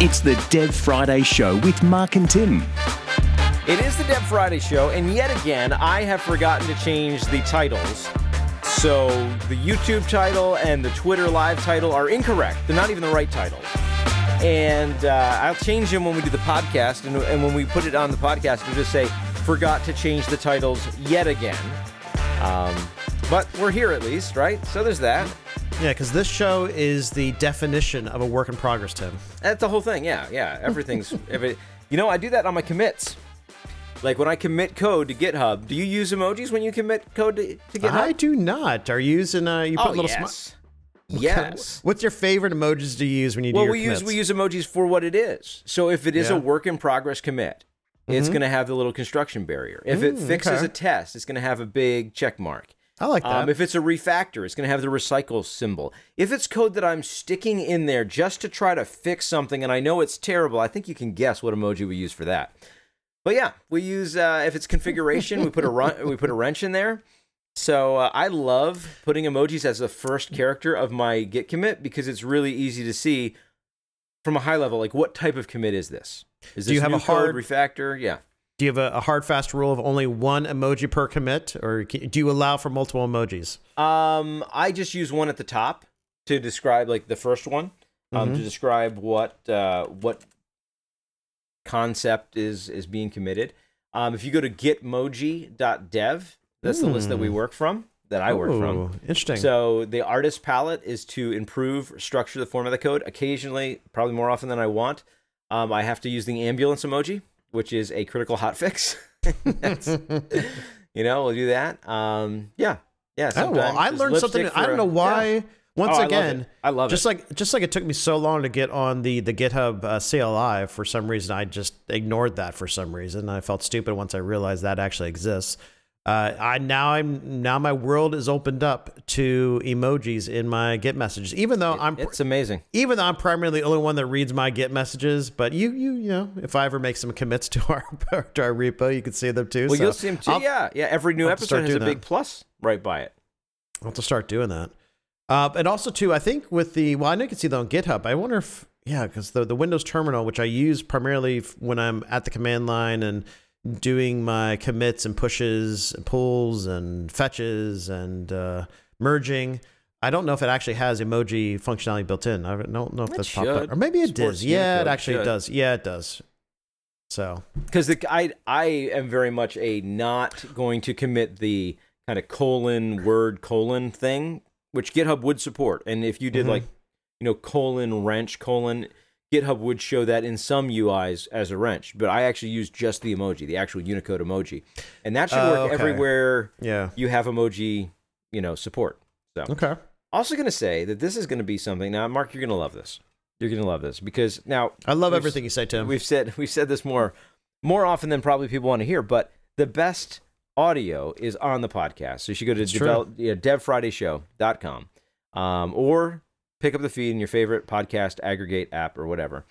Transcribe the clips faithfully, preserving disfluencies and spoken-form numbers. It's the Dev Friday Show with Mark and Tim. It is the Dev Friday Show, and yet again, I have forgotten to change the titles. So the YouTube title and the Twitter Live title are incorrect. They're not even the right titles. And uh, I'll change them when we do the podcast, and, and when we put it on the podcast, we'll just say, forgot to change the titles yet again. Um, but we're here at least, right? So there's that. Yeah, because this show is the definition of a work in progress, Tim. That's the whole thing, yeah, yeah. Everything's... every, you know, I do that on my commits. Like, when I commit code to GitHub, do you use emojis when you commit code to, to GitHub? I do not. Are you using... Uh, you put oh, little yes. Smi- yes. What's your favorite emojis to use when you do well, your we commits? Well, we use emojis for what it is. So if it is yeah. a work in progress commit, mm-hmm. it's going to have the little construction barrier. If mm, it fixes okay. a test, it's going to have a big check mark. I like that. Um, if it's a refactor, it's going to have the recycle symbol. If it's code that I'm sticking in there just to try to fix something, and I know it's terrible, I think you can guess what emoji we use for that. But yeah, we use, uh, if it's configuration, we put a run, we put a wrench in there. So uh, I love putting emojis as the first character of my Git commit because it's really easy to see from a high level, like what type of commit is this? Is this Do you have a hard refactor? Yeah. Do you have a, a hard, fast rule of only one emoji per commit, or can, do you allow for multiple emojis? Um, I just use one at the top to describe, like the first one, um, mm-hmm. to describe what uh, what concept is is being committed. Um, if you go to gitmoji dot dev, that's mm. the list that we work from, that I Ooh, work from. Interesting. So the artist palette is to improve, structure the form of the code. Occasionally, probably more often than I want, um, I have to use the ambulance emoji, which is a critical hotfix. You know, we'll do that. Um, yeah. Yeah. Oh, well, I learned something. I don't know why. Yeah. Once oh, again, I love, I love just it. Like, just like it took me so long to get on the, the GitHub uh, C L I, for some reason, I just ignored that for some reason. I felt stupid once I realized that actually exists. Uh, I now I'm now my world is opened up to emojis in my Git messages, even though I'm it's amazing, even though I'm primarily the only one that reads my Git messages. But you you you know, if I ever make some commits to our to our repo, you can see them too. Well, so you'll see them too. I'll, yeah, yeah. Every new episode has a big that. plus right by it. I'll have to start doing that. Uh, and also too, I think with the well, I know you can see that on GitHub. I wonder if yeah, because the the Windows Terminal, which I use primarily when I'm at the command line and doing my commits and pushes and pulls and fetches and uh, merging. I don't know if it actually has emoji functionality built in. I don't know if it that's should. popped up. Or maybe it Sports does. Yeah, it actually should. does. Yeah, it does. So, because I, I am very much a not going to commit the kind of colon word colon thing, which GitHub would support. And if you did mm-hmm. like, you know, colon wrench colon... GitHub would show that in some U Is as a wrench, but I actually use just the emoji, the actual Unicode emoji. And that should work uh, okay. everywhere yeah. you have emoji, you know, support. So okay. Also going to say that this is going to be something. Now, Mark, you're going to love this. You're going to love this because now I love everything you say, Tim. We've said we've said this more more often than probably people want to hear, but the best audio is on the podcast. So you should go to develop, yeah, dev friday show dot com um, or pick up the feed in your favorite podcast aggregate app or whatever,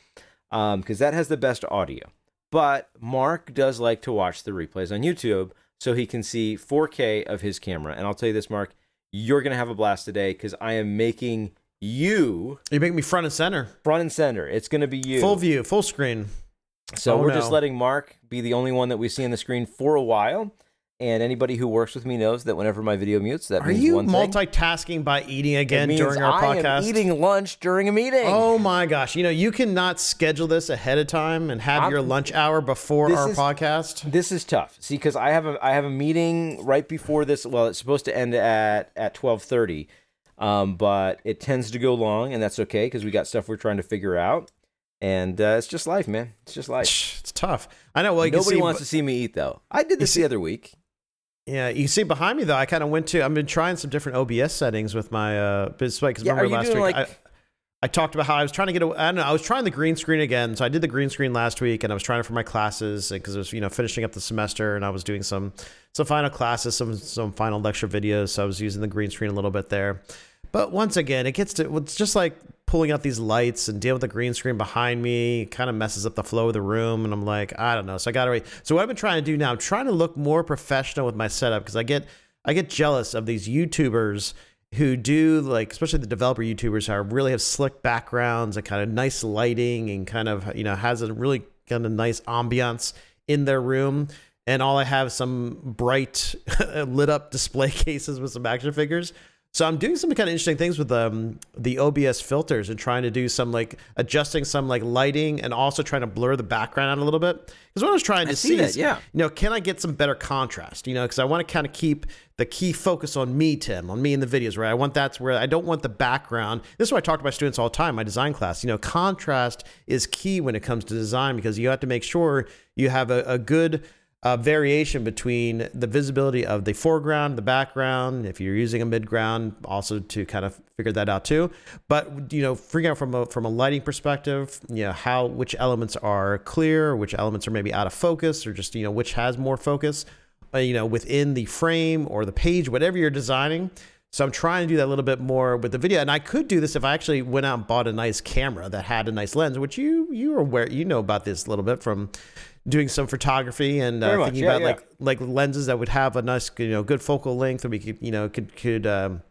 um, because that has the best audio. But Mark does like to watch the replays on YouTube so he can see four K of his camera. And I'll tell you this, Mark, you're going to have a blast today because I am making you... You're making me front and center. Front and center. It's going to be you. Full view, full screen. So oh, we're no. just letting Mark be the only one that we see on the screen for a while. And anybody who works with me knows that whenever my video mutes, that Are means one thing. Are you multitasking by eating again during our I podcast? I am eating lunch during a meeting. Oh my gosh. You know, you cannot schedule this ahead of time and have I'm, your lunch hour before our is, podcast. This is tough. See, because I have a I have a meeting right before this. Well, it's supposed to end at, at twelve thirty, um, but it tends to go long, and that's okay because we got stuff we're trying to figure out. And uh, it's just life, man. It's just life. It's tough. I know. Well, you Nobody can see, wants but, to see me eat, though. I did this the other week. Yeah, you see behind me though. I kind of went to. I've been trying some different O B S settings with my uh. Because yeah, remember last week, like... I, I talked about how I was trying to get. A, I don't know. I was trying the green screen again. So I did the green screen last week, and I was trying it for my classes because it was you know finishing up the semester, and I was doing some some final classes, some some final lecture videos. So I was using the green screen a little bit there. But once again, it gets to. It's just like pulling out these lights and dealing with the green screen behind me. It kind of messes up the flow of the room. And I'm like, I don't know. So I got to wait. So what I've been trying to do now, I'm trying to look more professional with my setup because I get I get jealous of these YouTubers who do, like, especially the developer YouTubers, who really have slick backgrounds and kind of nice lighting and kind of, you know, has a really kind of nice ambiance in their room. And all I have is some bright lit up display cases with some action figures. So I'm doing some kind of interesting things with um, the O B S filters and trying to do some, like, adjusting some, like, lighting and also trying to blur the background out a little bit. Because what I was trying to I see, see that, is, yeah. you know, can I get some better contrast? You know, because I want to kind of keep the key focus on me, Tim, on me in the videos, right? I want that's where I don't want the background. This is what I talk to my students all the time, my design class. You know, contrast is key when it comes to design, because you have to make sure you have a, a good... Uh, variation between the visibility of the foreground, the background, if you're using a mid-ground, also to kind of figure that out too. But, you know, figuring out from a, from a lighting perspective, you know, how, which elements are clear, which elements are maybe out of focus, or just, you know, which has more focus, uh, you know, within the frame or the page, whatever you're designing. So I'm trying to do that a little bit more with the video. And I could do this if I actually went out and bought a nice camera that had a nice lens, which you, you are aware, you know about this a little bit from doing some photography and uh, thinking yeah, about yeah. like like lenses that would have a nice, you know, good focal length, and we could, you know, could could um,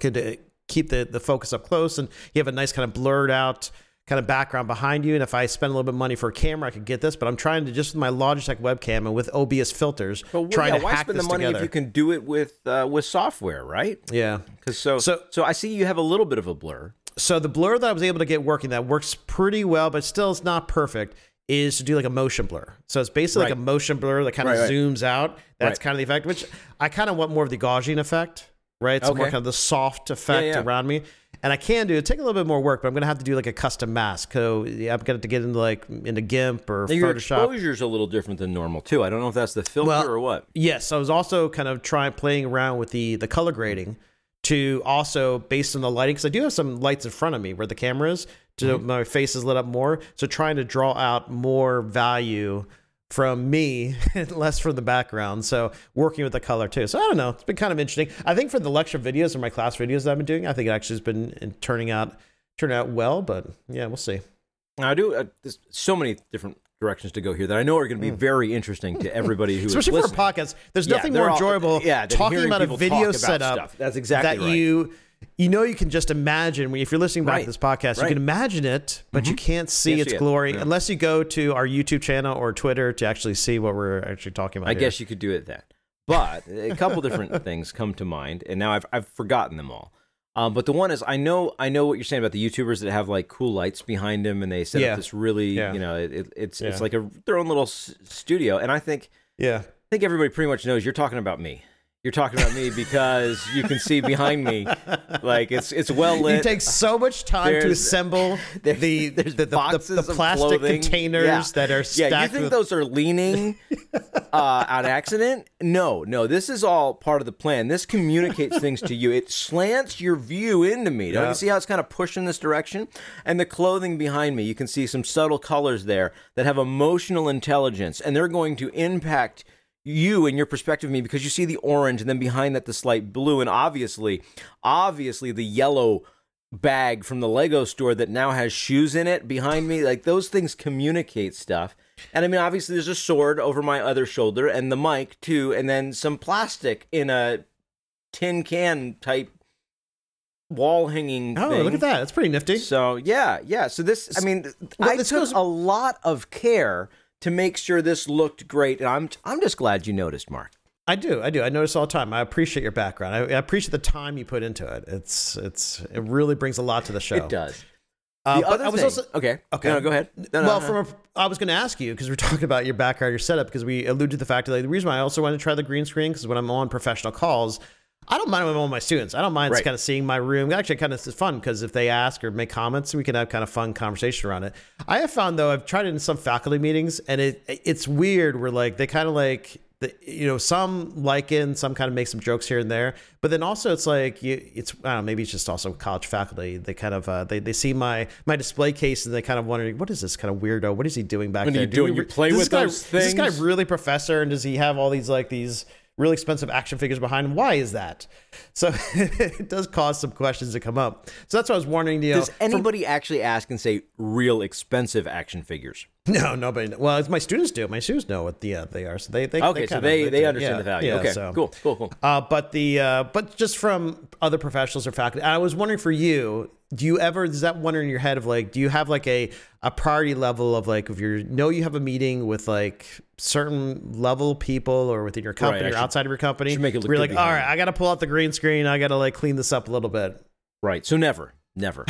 could uh, keep the, the focus up close, and you have a nice kind of blurred out kind of background behind you. And if I spend a little bit of money for a camera, I could get this. But I'm trying to just with my Logitech webcam and with O B S filters, but what, trying yeah, to why hack spend this the money together. If you can do it with uh, with software, right? Yeah. Because so, so so I see you have a little bit of a blur. So the blur that I was able to get working that works pretty well, but still it's not perfect, is to do like a motion blur. So it's basically right. like a motion blur that kind of right, zooms right. out. That's right. kind of the effect, which I kind of want more of the Gaussian effect, right? It's okay. more kind of the soft effect yeah, yeah. around me. And I can do it, take a little bit more work, but I'm going to have to do like a custom mask. So yeah, I'm going to have to get into like into GIMP or now Photoshop. Your exposure's a little different than normal too. I don't know if that's the filter well, or what. Yes, I was also kind of trying, playing around with the the color grading to also, based on the lighting, because I do have some lights in front of me where the camera is, to mm-hmm. my face is lit up more. So trying to draw out more value from me and less from the background. So working with the color too. So I don't know, it's been kind of interesting. I think for the lecture videos or my class videos that I've been doing, I think it actually has been turning out, turning out well, but yeah, we'll see. I do, uh, there's so many different directions to go here that I know are going to be very interesting to everybody who especially is listening. For a podcast, there's nothing yeah, more all, enjoyable yeah, talking about a video about setup stuff. That's exactly that right. you you know you can just imagine. If you're listening back right. to this podcast, right. you can imagine it, but mm-hmm. you can't see can't its see it. glory yeah. unless you go to our YouTube channel or Twitter to actually see what we're actually talking about. I here. guess you could do it then. But a couple different things come to mind, and now I've I've forgotten them all. Um, but the one is, I know I know what you're saying about the YouTubers that have like cool lights behind them, and they set yeah. up this really, yeah. you know, it, it, it's yeah. it's like a, their own little s- studio. And I think, yeah, I think everybody pretty much knows you're talking about me. You're talking about me because you can see behind me, like it's it's well lit. It takes so much time there's, to assemble there, the, the, the, the the plastic containers yeah. that are stacked. Yeah, you think with... those are leaning uh, on accident? No, no. This is all part of the plan. This communicates things to you. It slants your view into me. Don't yeah. you see how it's kind of pushing this direction? And the clothing behind me, you can see some subtle colors there that have emotional intelligence, and they're going to impact you and your perspective of me, because you see the orange and then behind that the slight blue, and obviously, obviously the yellow bag from the Lego store that now has shoes in it behind me. Like, those things communicate stuff. And I mean, obviously there's a sword over my other shoulder and the mic too, and then some plastic in a tin can type wall hanging oh thing. Look at that, that's pretty nifty. So yeah yeah so this, I mean, well, I this took goes- a lot of care to make sure this looked great. And I'm I'm just glad you noticed, Mark. I do, I do. I notice all the time. I appreciate your background. I, I appreciate the time you put into it. It's it's it really brings a lot to the show. It does. Uh, the other I was thing, also, okay, okay. No, no, go ahead. No, well, no, no. From a, I was going to ask you, because we're talking about your background, your setup, because we alluded to the fact that, like, the reason why I also wanted to try the green screen, because when I'm on professional calls, I don't mind when I'm on my students. I don't mind right. just kind of seeing my room. Actually, kind of it's fun, because if they ask or make comments, we can have kind of fun conversation around it. I have found, though, I've tried it in some faculty meetings, and it it's weird. We're like, they kind of like, the, you know, some liken, some kind of make some jokes here and there. But then also it's like, you, it's, I don't know, maybe it's just also college faculty. They kind of, uh, they, they see my my display case and they kind of wonder, what is this kind of weirdo? What is he doing back what there? What are you doing? Do we, you play with those guy, things? Is this guy really professor, and does he have all these, like, these real expensive action figures behind them. Why is that? So it does cause some questions to come up. So that's what I was wondering. You does know, anybody from, actually ask and say real expensive action figures? No, nobody. Well, it's my students do. My students know what the uh, they are. So they they okay. They so they, they understand yeah, the value. Yeah, okay. So. Cool. Cool. Cool. Uh, but the uh, but just from other professionals or faculty, I was wondering for you. Do you ever, is that wonder in your head of like, do you have like a, a priority level of like, if you know you have a meeting with like certain level people or within your company right, or should, outside of your company, should make it look where you're like, all right, I got to pull out the green screen. I got to like clean this up a little bit. Right. So never, never.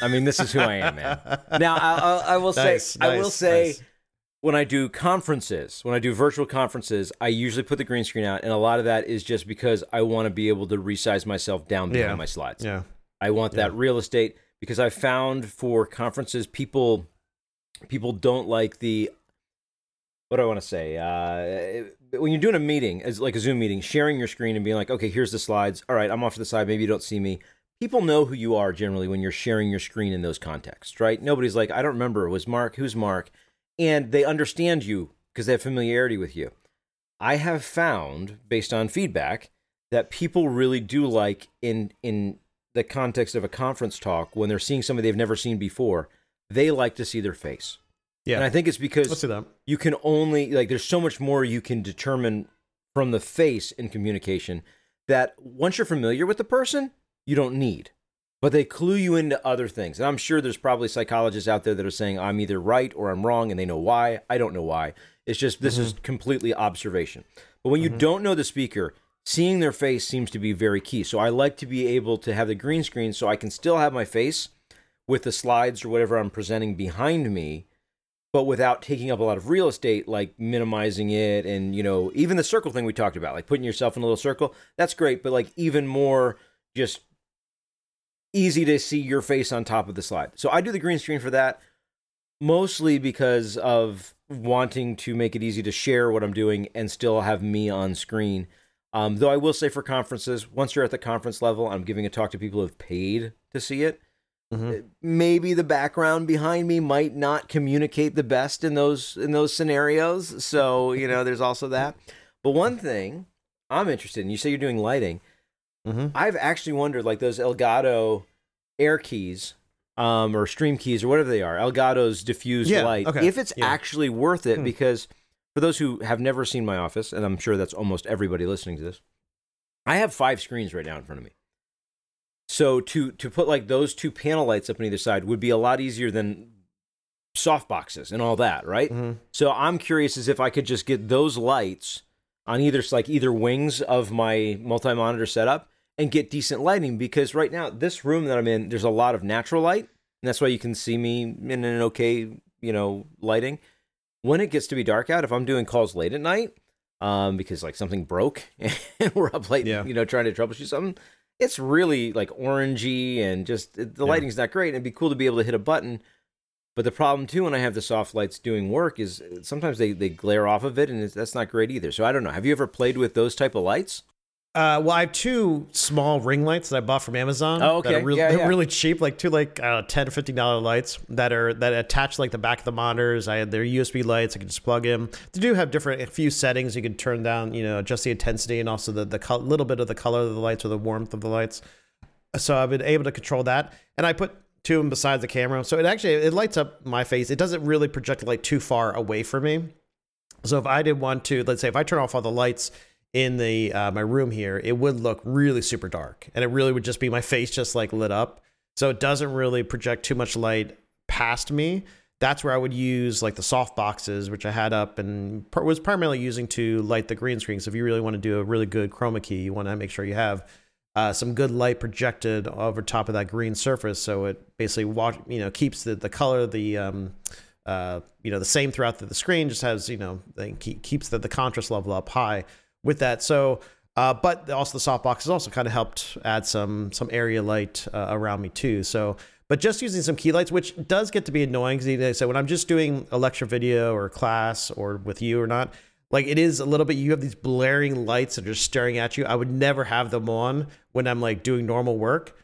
I mean, this is who I am, man. Now I, I, I will say, nice, I nice, will say nice. When I do conferences, when I do virtual conferences, I usually put the green screen out. And a lot of that is just because I want to be able to resize myself down behind yeah. my slides. Yeah. I want that yeah. real estate because I found for conferences, people people don't like the, what do I want to say? Uh, when you're doing a meeting, as like a Zoom meeting, sharing your screen and being like, okay, here's the slides. All right, I'm off to the side. Maybe you don't see me. People know who you are generally when you're sharing your screen in those contexts, right? Nobody's like, I don't remember. It was Mark. Who's Mark? And they understand you because they have familiarity with you. I have found, based on feedback, that people really do like in in... the context of a conference talk, when they're seeing somebody they've never seen before, they like to see their face. Yeah. And I think it's because you can only, like, there's so much more you can determine from the face in communication that once you're familiar with the person, you don't need. But they clue you into other things. And I'm sure there's probably psychologists out there that are saying, I'm either right or I'm wrong, and they know why. I don't know why. It's just, this mm-hmm. is completely observation. But when mm-hmm. you don't know the speaker, seeing their face seems to be very key. So I like to be able to have the green screen so I can still have my face with the slides or whatever I'm presenting behind me, but without taking up a lot of real estate, like minimizing it. And, you know, even the circle thing we talked about, like putting yourself in a little circle, that's great. But like even more just easy to see your face on top of the slide. So I do the green screen for that mostly because of wanting to make it easy to share what I'm doing and still have me on screen. Um, though I will say for conferences, once you're at the conference level, I'm giving a talk to people who have paid to see it. Mm-hmm. Maybe the background behind me might not communicate the best in those in those scenarios. So, you know, there's also that. But one thing I'm interested in, you say you're doing lighting. Mm-hmm. I've actually wondered, like those Elgato air keys um, or stream keys or whatever they are, Elgato's diffused yeah, light, okay. if it's yeah. actually worth it hmm. because... For those who have never seen my office, and I'm sure that's almost everybody listening to this, I have five screens right now in front of me. So to to put like those two panel lights up on either side would be a lot easier than soft boxes and all that, right? Mm-hmm. So I'm curious as if I could just get those lights on either like either wings of my multi-monitor setup and get decent lighting, because right now this room that I'm in, there's a lot of natural light, and that's why you can see me in an okay, you know, lighting. When it gets to be dark out, if I'm doing calls late at night, um, because like something broke and we're up late, yeah. you know, trying to troubleshoot something, it's really like orangey and just the yeah. lighting's not great. It'd be cool to be able to hit a button. But the problem too, when I have the soft lights doing work is sometimes they, they glare off of it and it's, that's not great either. So I don't know. Have you ever played with those type of lights? Uh, well, I have two small ring lights that I bought from Amazon. Oh, okay. That are really, yeah, they're yeah. really cheap, like two like uh, ten or fifteen dollar lights that are that attach like the back of the monitors. I had their U S B lights. I can just plug in. They do have different a few settings you can turn down. You know, adjust the intensity and also the the co- little bit of the color of the lights or the warmth of the lights. So I've been able to control that, and I put two of them beside the camera. So it actually it lights up my face. It doesn't really project light too far away from me. So if I did want to, let's say if I turn off all the lights in the uh, my room here, it would look really super dark, and it really would just be my face just like lit up. So it doesn't really project too much light past me. That's where I would use like the soft boxes, which I had up and pr- was primarily using to light the green screen. So if you really want to do a really good chroma key, you want to make sure you have uh, some good light projected over top of that green surface. So it basically watch, you know, keeps the, the color, the, um, uh, you know, the same throughout the, the screen, just has, you know, keep, keeps the, the contrast level up high with that. So, uh, but also the softbox has also kind of helped add some some area light uh, around me too. So, but just using some key lights, which does get to be annoying, because so when I'm just doing a lecture video or class or with you or not, like it is a little bit, you have these blaring lights that are staring at you. I would never have them on when I'm like doing normal work.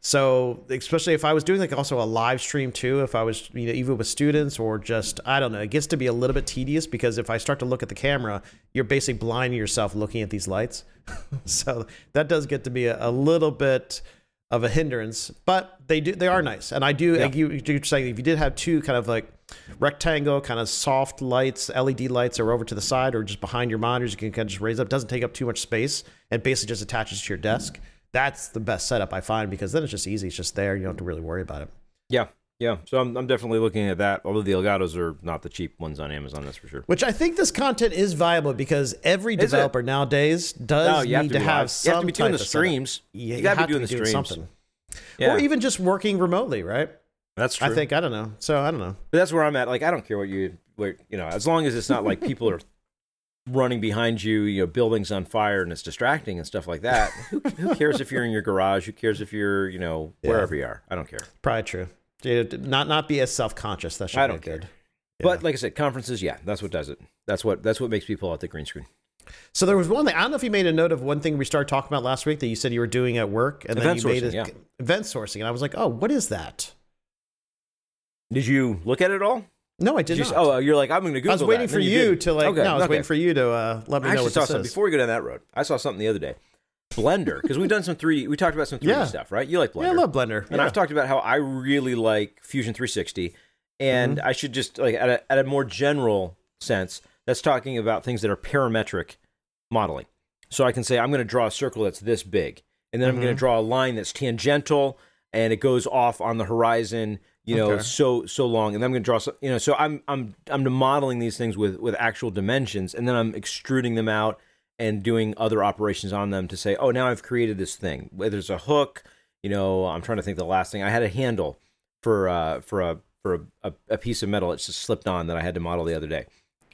So especially if I was doing like also a live stream too, if I was, you know, even with students or just, I don't know, it gets to be a little bit tedious because if I start to look at the camera, you're basically blinding yourself looking at these lights. So that does get to be a, a little bit of a hindrance, but they do, they are nice. And I do, yeah. like you, you're saying if you did have two kind of like rectangle kind of soft lights, L E D lights are over to the side or just behind your monitors, you can kind of just raise up, doesn't take up too much space and basically just attaches to your desk. Mm-hmm. That's the best setup I find because then it's just easy. It's just there. You don't have to really worry about it. Yeah. Yeah. So I'm I'm definitely looking at that. Although the Elgatos are not the cheap ones on Amazon, that's for sure. Which I think this content is viable because every developer nowadays does no, need to, to have some type of setup. You have to be doing the streams. You, you got to be doing the streams. Something. Yeah. Or even just working remotely, right? That's true. I think, I don't know. So I don't know. But that's where I'm at. Like, I don't care what you, what, you know, as long as it's not like people are running behind you, you know, buildings on fire and it's distracting and stuff like that. who, who cares if you're in your garage? Who cares if you're, you know, wherever yeah. you are? I don't care. Probably true. Dude, not not be as self-conscious. That should I don't be care. Good. Yeah. But like I said, conferences, yeah, that's what does it. That's what that's what makes people at the green screen. So there was one thing, I don't know if you made a note of one thing we started talking about last week that you said you were doing at work and event then you sourcing, made a, yeah. event sourcing. And I was like, oh, what is that? Did you look at it all? No, I did, did you, not. Oh, you're like, I'm going to Google that. I was waiting that. for you, you to like, okay, no, I was okay. waiting for you to uh, let me I know what saw this something. Is. Before we go down that road, I saw something the other day. Blender, because we've done some three D, we talked about some three D yeah. stuff, right? You like Blender. Yeah, I love Blender. And yeah. I've talked about how I really like Fusion three sixty. And mm-hmm. I should just, like, at a, at a more general sense, that's talking about things that are parametric modeling. So I can say, I'm going to draw a circle that's this big. And then mm-hmm. I'm going to draw a line that's tangential, and it goes off on the horizon, you know, okay. so so long, and then I'm going to draw, some, you know, so I'm I'm I'm modeling these things with, with actual dimensions, and then I'm extruding them out and doing other operations on them to say, oh, now I've created this thing. Whether it's a hook, you know, I'm trying to think the last thing I had a handle for uh, for a for a, a, a piece of metal. It's just slipped on that I had to model the other day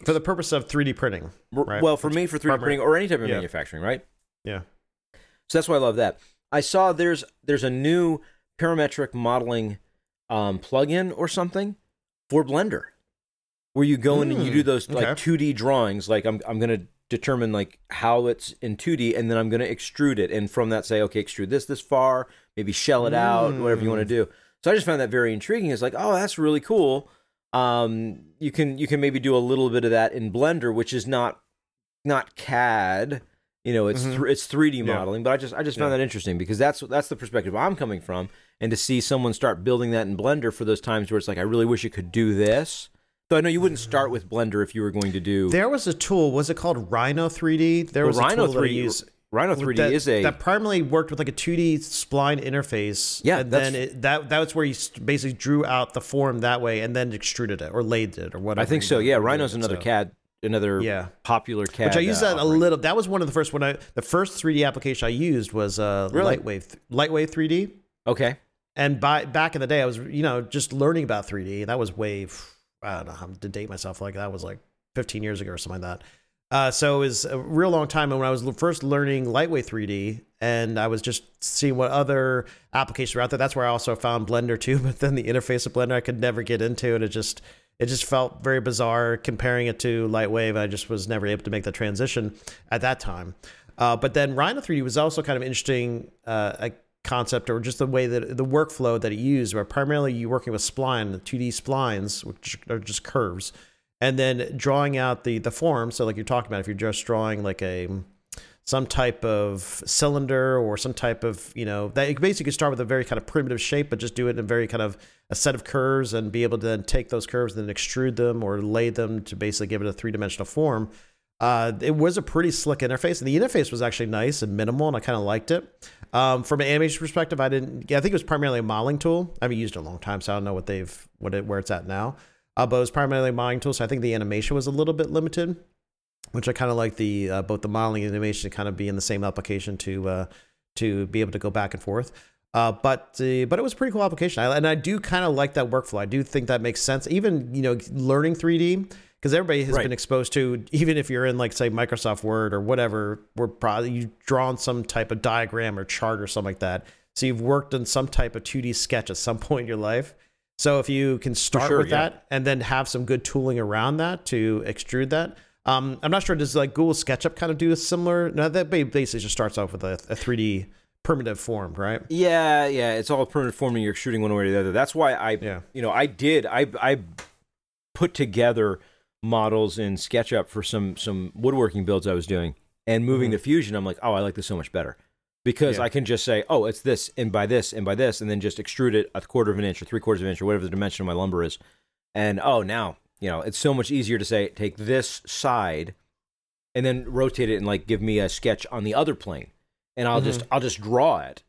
for the purpose of three D printing. Right? Well, for that's me, for three D primary. Printing or any type of yeah. manufacturing, right? Yeah. So that's why I love that. I saw there's there's a new parametric modeling um plug-in or something for Blender where you go in mm, and you do those like okay. two D drawings, like I'm I'm going to determine like how it's in two D and then I'm going to extrude it and from that say, okay, extrude this this far, maybe shell it mm. out, whatever you want to do. So I just found that very intriguing. It's like, oh, that's really cool. Um you can you can maybe do a little bit of that in Blender, which is not not C A D, you know, it's mm-hmm. th- it's three D modeling, yeah. but I just I just found yeah. that interesting because that's that's the perspective I'm coming from, and to see someone start building that in Blender for those times where it's like I really wish it could do this. Though I know you wouldn't start with Blender if you were going to do. There was a tool. Was it called Rhino three D? There was well, a Rhino tool three D. That I used, Rhino three D that, is a that primarily worked with like a two D spline interface. Yeah, and then it, that that was where you basically drew out the form that way and then extruded it or laid it or whatever. I think so. Yeah, Rhino's another so. C A D. Another yeah. popular C A D. Which I used that uh, a little. That was one of the first one. I the first three D application I used was uh, really? Lightwave Lightwave three D. Okay. And by back in the day, I was you know just learning about three D. And that was way I don't know how to date myself. Like that was like fifteen years ago or something like that. Uh, so it was a real long time. And when I was first learning Lightwave three D, and I was just seeing what other applications were out there. That's where I also found Blender too. But then the interface of Blender I could never get into, and it just. It just felt very bizarre comparing it to Lightwave. I just was never able to make the transition at that time. Uh, but then Rhino three D was also kind of interesting uh, a concept or just the way that the workflow that it used where primarily you're working with spline, two D splines, which are just curves, and then drawing out the, the form. So like you're talking about, if you're just drawing like a some type of cylinder or some type of, you know, that you basically start with a very kind of primitive shape, but just do it in a very kind of a set of curves and be able to then take those curves and then extrude them or lay them to basically give it a three-dimensional form. Uh, it was a pretty slick interface, and the interface was actually nice and minimal, and I kind of liked it. Um, from an animation perspective, I didn't, I think it was primarily a modeling tool. I mean, used it a long time, so I don't know what they've, what it, where it's at now. Uh, but it was primarily a modeling tool, so I think the animation was a little bit limited. Which I kind of like the uh, both the modeling and animation to kind of be in the same application to uh, to be able to go back and forth. Uh, but uh, but it was a pretty cool application, I, and I do kind of like that workflow. I do think that makes sense. Even you know learning three D because everybody has right. been exposed to. Even if you're in like say Microsoft Word or whatever, we're probably you've drawn some type of diagram or chart or something like that. So you've worked on some type of two D sketch at some point in your life. So if you can start sure, with yeah. that and then have some good tooling around that to extrude that. Um, I'm not sure, does like Google SketchUp kind of do a similar, no, that basically just starts off with a, a three D primitive formed, right? Yeah, yeah. It's all primitive formed and you're shooting one way or the other. That's why I, yeah. you know, I did, I I put together models in SketchUp for some some woodworking builds I was doing. And moving mm-hmm. to Fusion, I'm like, oh, I like this so much better. Because yeah. I can just say, oh, it's this and by this and by this, and then just extrude it a quarter of an inch or three quarters of an inch or whatever the dimension of my lumber is. And oh, now, you know, it's so much easier to say, take this side and then rotate it and like give me a sketch on the other plane. And I'll mm-hmm. just I'll just draw it.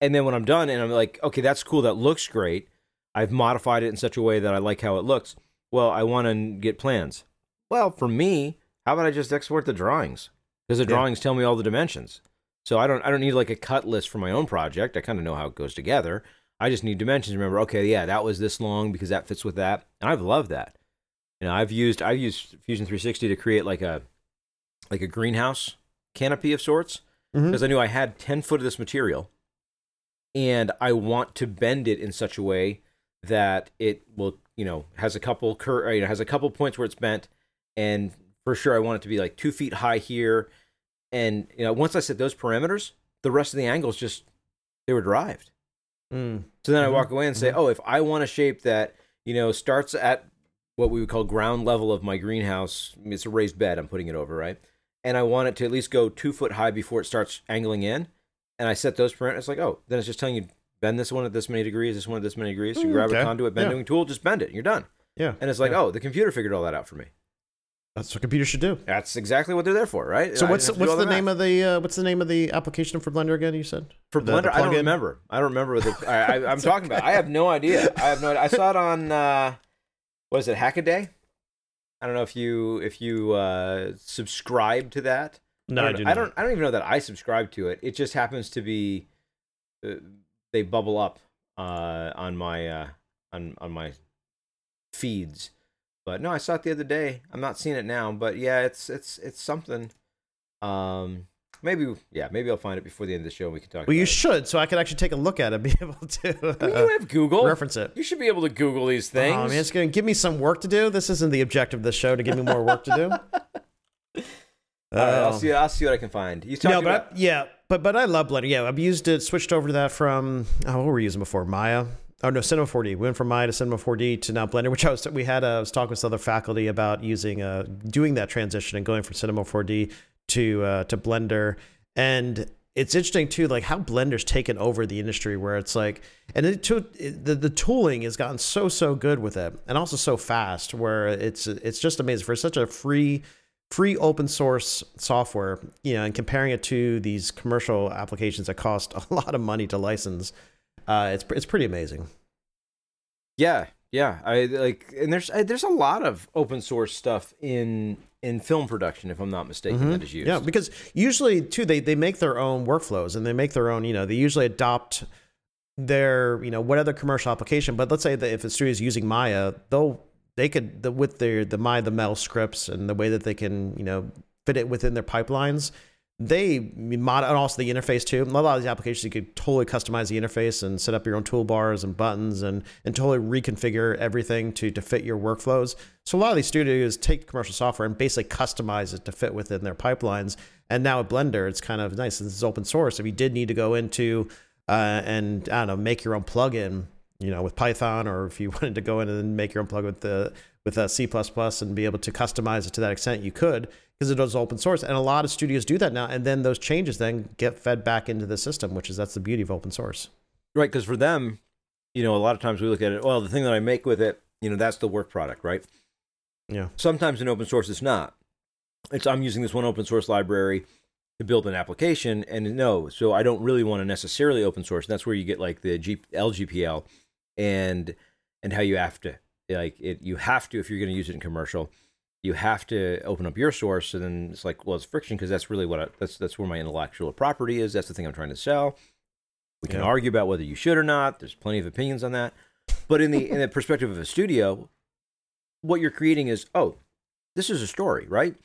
And then when I'm done and I'm like, okay, that's cool, that looks great. I've modified it in such a way that I like how it looks. Well, I want to get plans. Well, for me, how about I just export the drawings? Because the yeah. drawings tell me all the dimensions. So I don't I don't need like a cut list for my own project. I kind of know how it goes together. I just need dimensions. Remember, okay, yeah, that was this long because that fits with that. And I've loved that. You know, I've used I've used Fusion three sixty to create like a like a greenhouse canopy of sorts. Because I knew I had ten foot of this material, and I want to bend it in such a way that it will, you know, has a couple cur- you know, has a couple points where it's bent, and for sure I want it to be like two feet high here, and you know, once I set those parameters, the rest of the angles just they were derived. Mm. So then mm-hmm. I walk away and say, mm-hmm. oh, if I want a shape that you know starts at what we would call ground level of my greenhouse, it's a raised bed I'm putting it over, right? And I want it to at least go two foot high before it starts angling in. And I set those parameters. It's like, oh, then it's just telling you, bend this one at this many degrees, this one at this many degrees. So you grab okay. a conduit bending yeah. tool, just bend it, and you're done. Yeah. And it's like, yeah. oh, the computer figured all that out for me. That's what computers should do. That's exactly what they're there for, right? So what's what's the name of the uh, what's the name of the application for Blender again? You said for the, Blender, the I don't remember. I don't remember what the, I, I, I'm talking okay. about. I have no idea. I have no. idea. I saw it on uh, what is it, Hackaday? I don't know if you if you uh, subscribe to that. No, I, I do not. I don't. I don't even know that I subscribe to it. It just happens to be uh, they bubble up uh, on my uh, on on my feeds. But no, I saw it the other day. I'm not seeing it now, but yeah, it's it's it's something. Um, maybe yeah, maybe I'll find it before the end of the show. And we can talk. Well, about you it. should, so I can actually take a look at it, and be able to. Uh, I mean, you have Google. Reference it. You should be able to Google these things. Oh, I mean, it's going to give me some work to do. This isn't the objective of the show to give me more work to do. uh, right, I'll see. I'll see what I can find. You talking no, but about? I, yeah, but but I love Blender. Yeah, I've used it. Switched over to that from oh, what were we using before? Maya. Oh no, Cinema four D. We went from Maya to Cinema four D to now Blender, which I was we had. Uh, I was talking with other faculty about using uh doing that transition and going from Cinema four D to uh, to Blender. And it's interesting too, like how Blender's taken over the industry, where it's like, and it took the, the tooling has gotten so so good with it, and also so fast, where it's it's just amazing for such a free free open source software, you know, and comparing it to these commercial applications that cost a lot of money to license, uh, it's it's pretty amazing. Yeah, yeah, I like, and there's there's a lot of open source stuff in. in film production, if I'm not mistaken, mm-hmm. that is used. Yeah, because usually, too, they, they make their own workflows and they make their own, you know, they usually adopt their, you know, what other commercial application. But let's say that if a studio is using Maya, they'll, they could, the, with their, the Maya, the Mel scripts and the way that they can, you know, fit it within their pipelines, they mod, and also the interface, too. A lot of these applications, you could totally customize the interface and set up your own toolbars and buttons and, and totally reconfigure everything to, to fit your workflows. So a lot of these studios take commercial software and basically customize it to fit within their pipelines. And now with Blender, it's kind of nice. Since it's open source, if you did need to go into uh, and, I don't know, make your own plugin, you know, with Python, or if you wanted to go in and make your own plugin with, the, with uh, C plus plus and be able to customize it to that extent, you could, because it is open source. And a lot of studios do that now. And then those changes then get fed back into the system, which is that's the beauty of open source. Right, because for them, you know, a lot of times we look at it, well, the thing that I make with it, you know, that's the work product, right? Yeah. Sometimes in open source, it's not. It's I'm using this one open source library to build an application, and no, so I don't really want to necessarily open source. And that's where you get like the G, L G P L, and and how you have to like it. You have to if you're going to use it in commercial, you have to open up your source. And then it's like, well, it's friction because that's really what I, that's that's where my intellectual property is. That's the thing I'm trying to sell. We yeah. can argue about whether you should or not. There's plenty of opinions on that. But in the in the perspective of a studio, what you're creating is, oh, this is a story, right?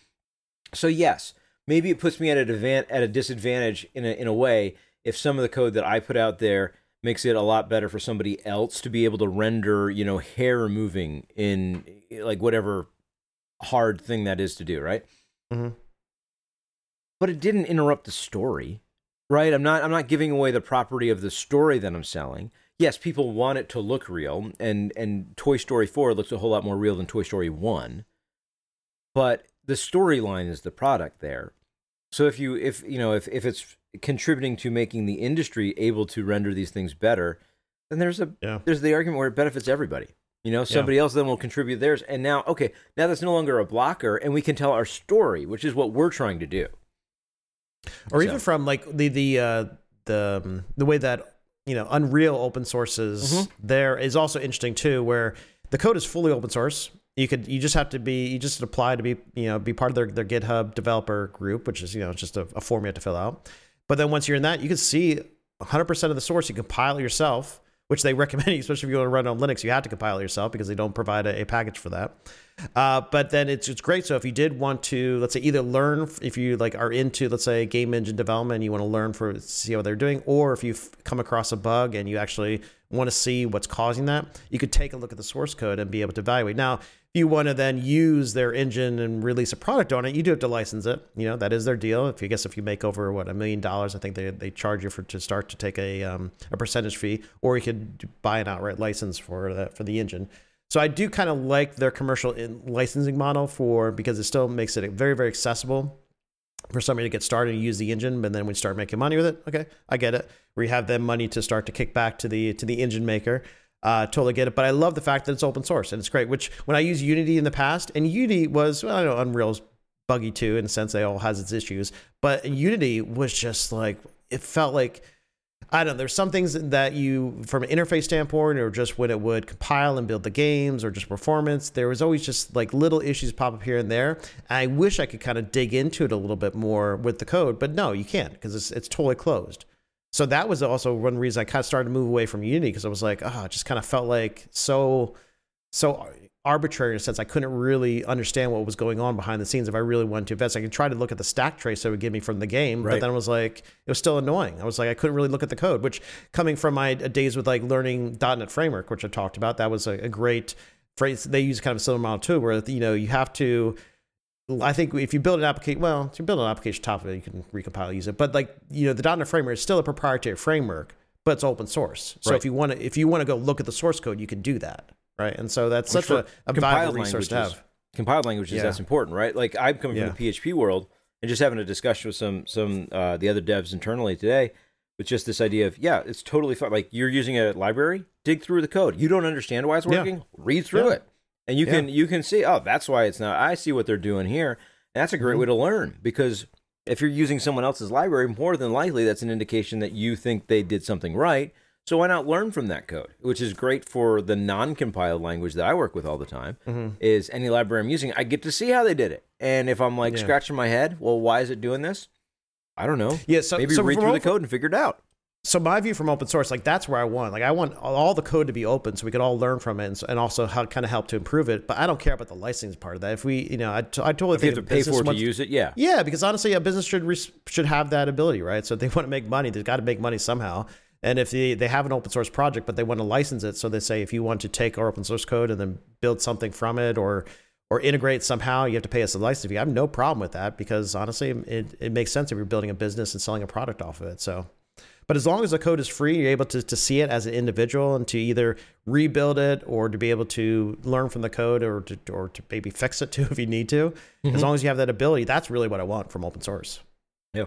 So yes, maybe it puts me at a devan- at a disadvantage in a in a way if some of the code that I put out there makes it a lot better for somebody else to be able to render, you know, hair moving in like whatever hard thing that is to do, right? Mm-hmm. But it didn't interrupt the story, right? I'm not I'm not giving away the property of the story that I'm selling. Yes, people want it to look real, and and Toy Story four looks a whole lot more real than Toy Story one. But the storyline is the product there. So if you if you know if if it's contributing to making the industry able to render these things better, then there's a yeah. there's the argument where it benefits everybody. You know, somebody yeah. else then will contribute theirs, and now okay, now that's no longer a blocker, and we can tell our story, which is what we're trying to do. Or so. even from like the the uh, the um, the way that you know Unreal open sources mm-hmm. there is also interesting too, where the code is fully open source. You could you just have to be you just apply to be you know be part of their their GitHub developer group, which is you know just a, a form you have to fill out. But then once you're in that, you can see one hundred percent of the source. You compile it yourself, which they recommend, especially if you want to run on Linux, you have to compile it yourself because they don't provide a, a package for that. Uh, but then it's it's great. So if you did want to, let's say, either learn, if you like are into, let's say, game engine development, and you want to learn for see what they're doing, or if you've come across a bug and you actually want to see what's causing that, you could take a look at the source code and be able to evaluate. Now, if you want to then use their engine and release a product on it, you do have to license it. You know, that is their deal. If you guess if you make over, what, a million dollars, I think they, they charge you for to start to take a um, a percentage fee, or you could buy an outright license for the, for the engine. So I do kind of like their commercial in licensing model for, because it still makes it very, very accessible for somebody to get started and use the engine. But then we start making money with it. Okay, I get it. We have them money to start to kick back to the to the engine maker. Uh, totally get it. But I love the fact that it's open source and it's great, which when I used Unity in the past, and Unity was, well, I know Unreal's buggy too, in a sense, they all has its issues. But Unity was just like, it felt like, I don't know, there's some things that you, from an interface standpoint, or just when it would compile and build the games, or just performance, there was always just like little issues pop up here and there. I wish I could kind of dig into it a little bit more with the code, but no, you can't, because it's it's totally closed. So that was also one reason I kind of started to move away from Unity, because I was like, ah, oh, it just kind of felt like so, so arbitrary in a sense. I couldn't really understand what was going on behind the scenes if I really wanted to invest. I could try to look at the stack trace that would give me from the game, right. But then I was like, it was still annoying. I was like, I couldn't really look at the code, which coming from my days with like learning .dot net Framework, which I talked about, that was a, a great phrase. They use kind of a similar model too, where, you know, you have to, I think if you build an application, well, if you build an application top of it, you can recompile, use it. But like, you know, the .dot net Framework is still a proprietary framework, but it's open source. So right. if you want to, if you want to go look at the source code, you can do that. Right. And so that's Which such a, a viable resource to have. Compiled languages, yeah. that's important, right? Like I'm coming yeah. from the P H P world and just having a discussion with some, some, uh, the other devs internally today, with just this idea of, yeah, it's totally fine. Like you're using a library, dig through the code. You don't understand why it's working, yeah. read through yeah. it. And you yeah. can, you can see, oh, that's why it's not, I see what they're doing here. And that's a great mm-hmm. way to learn, because if you're using someone else's library, more than likely that's an indication that you think they did something right. So why not learn from that code, which is great for the non-compiled language that I work with all the time, mm-hmm. is any library I'm using, I get to see how they did it. And if I'm like yeah. scratching my head, well, why is it doing this? I don't know. Yeah, so, Maybe so read through the code and figure it out. So my view from open source, like that's where I want, like I want all the code to be open so we could all learn from it, and, and also how, kind of help to improve it. But I don't care about the licensing part of that. If we, you know, I, t- I totally if think you have to pay for it to use it. Yeah. Yeah. Because honestly, a business should, res- should have that ability, right? So if they want to make money, they've got to make money somehow. And if they, they have an open source project, but they want to license it. So they say, if you want to take our open source code and then build something from it, or, or integrate somehow, you have to pay us a license fee. I have no problem with that, because honestly, it, it makes sense if you're building a business and selling a product off of it. So. But as long as the code is free, you're able to, to see it as an individual and to either rebuild it, or to be able to learn from the code, or to, or to maybe fix it too if you need to. Mm-hmm. As long as you have that ability, that's really what I want from open source. Yeah.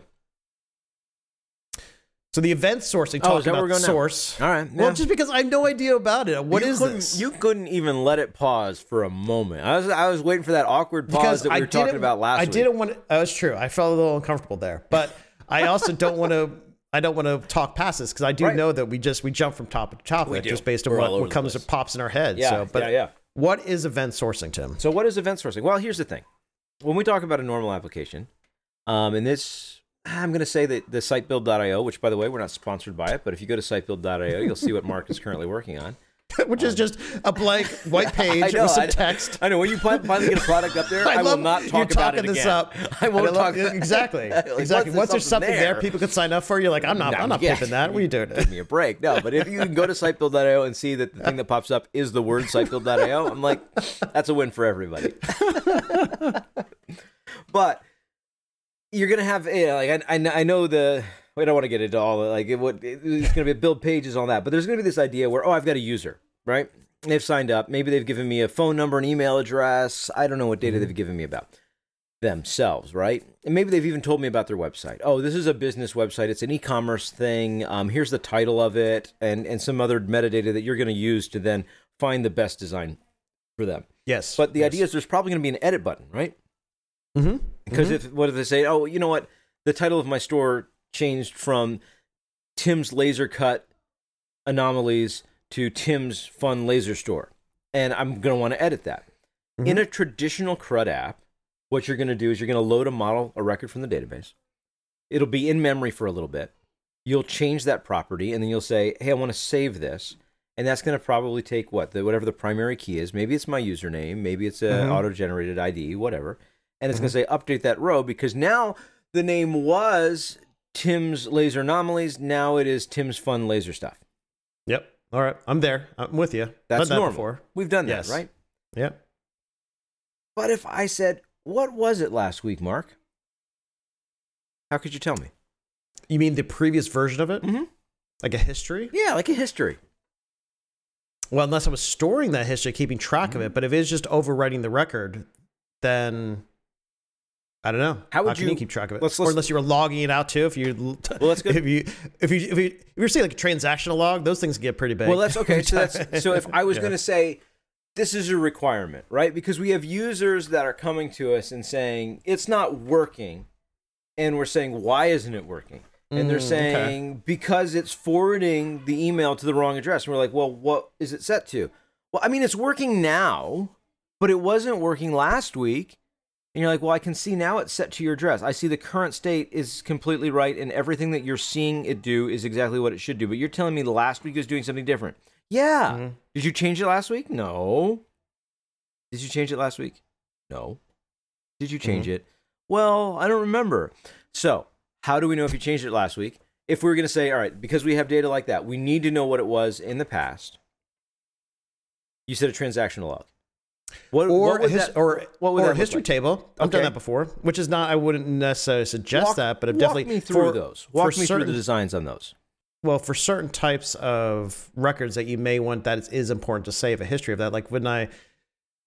So the event sourcing, talking oh, is that about we're going source. Now? All right. Yeah. Well, just because I have no idea about it. What you is this? You couldn't even let it pause for a moment. I was I was waiting for that awkward pause because that we I were talking about last I week. I didn't want to. That was true. I felt a little uncomfortable there. But I also don't want to. I don't want to talk past this, because I do right. know that we just we jump from topic to topic just based on We're what, what comes to pops in our head. Yeah, so, but yeah, yeah. What is event sourcing, Tim? So what is event sourcing? Well, here's the thing. When we talk about a normal application, um, and this, I'm going to say that the site build dot io, which, by the way, we're not sponsored by it, but if you go to site build dot io, you'll see what Mark is currently working on. Which um, is just a blank white page know, with some I text. I know. When you finally get a product up there, I, I will not talk about it again. You're talking this up. I won't I talk love, Exactly. Exactly. Once there's something there, there people can sign up for. You're like, I'm not, no, I'm not yeah. pimping that. What are you doing? Give me a break. No, but if you can go to site build dot io and see that the thing that pops up is the word site build dot io, I'm like, that's a win for everybody. But you're going to have, you know, like, I, I know the we don't want to get into all the, like it, what it, it's going to be build pages on that, but there's going to be this idea where, oh, I've got a user, right? They've signed up. Maybe they've given me a phone number, an email address. I don't know what data they've given me about themselves, right? And maybe they've even told me about their website. Oh, this is a business website. It's an e-commerce thing. Um, here's the title of it, and and some other metadata that you're going to use to then find the best design for them. Yes. But the yes. idea is there's probably going to be an edit button, right? Mm-hmm. Because mm-hmm. if what if they say, oh, you know what? The title of my store changed from Tim's Laser Cut Anomalies to Tim's Fun Laser Store, and I'm going to want to edit that. Mm-hmm. In a traditional CRUD app, what you're going to do is you're going to load a model, a record from the database. It'll be in memory for a little bit. You'll change that property, and then you'll say, hey, I want to save this. And that's going to probably take what? The, whatever the primary key is. Maybe it's my username. Maybe it's an mm-hmm. auto-generated I D, whatever. And it's mm-hmm. going to say, update that row, because now the name was Tim's Laser Anomalies. Now it is Tim's Fun Laser Stuff. Yep. All right. I'm there. I'm with you. That's normal. That before. We've done yes. that, right? Yep. But if I said, what was it last week, Mark? How could you tell me? You mean the previous version of it? Mm-hmm. Like a history? Yeah, like a history. Well, unless I was storing that history, keeping track mm-hmm. of it. But if it's just overwriting the record, then I don't know. How would How can you, you keep track of it? Let's, let's, or unless you were logging it out too. If you, well, that's good. If you, if you, if you, if you're saying like a transactional log, those things get pretty big. Well, that's okay. So that's so. If I was yeah. going to say, this is a requirement, right? Because we have users that are coming to us and saying it's not working, and we're saying, why isn't it working? And they're saying okay. because it's forwarding the email to the wrong address. And we're like, well, what is it set to? Well, I mean, it's working now, but it wasn't working last week. And you're like, well, I can see now it's set to your address. I see the current state is completely right, and everything that you're seeing it do is exactly what it should do. But you're telling me last week it was doing something different. Yeah. Mm-hmm. Did you change it last week? No. Did you change it last week? No. Did you change mm-hmm. it? Well, I don't remember. So how do we know if you changed it last week? If we were going to say, all right, because we have data like that, we need to know what it was in the past. You said a transactional log. What, or what his, that, or, what or a history like? Table. I've okay. done that before, which is not, I wouldn't necessarily suggest walk, that, but I've definitely... Walk me through for, those. Walk me certain, through the designs on those. Well, for certain types of records that you may want, that is important to save a history of that. Like when I...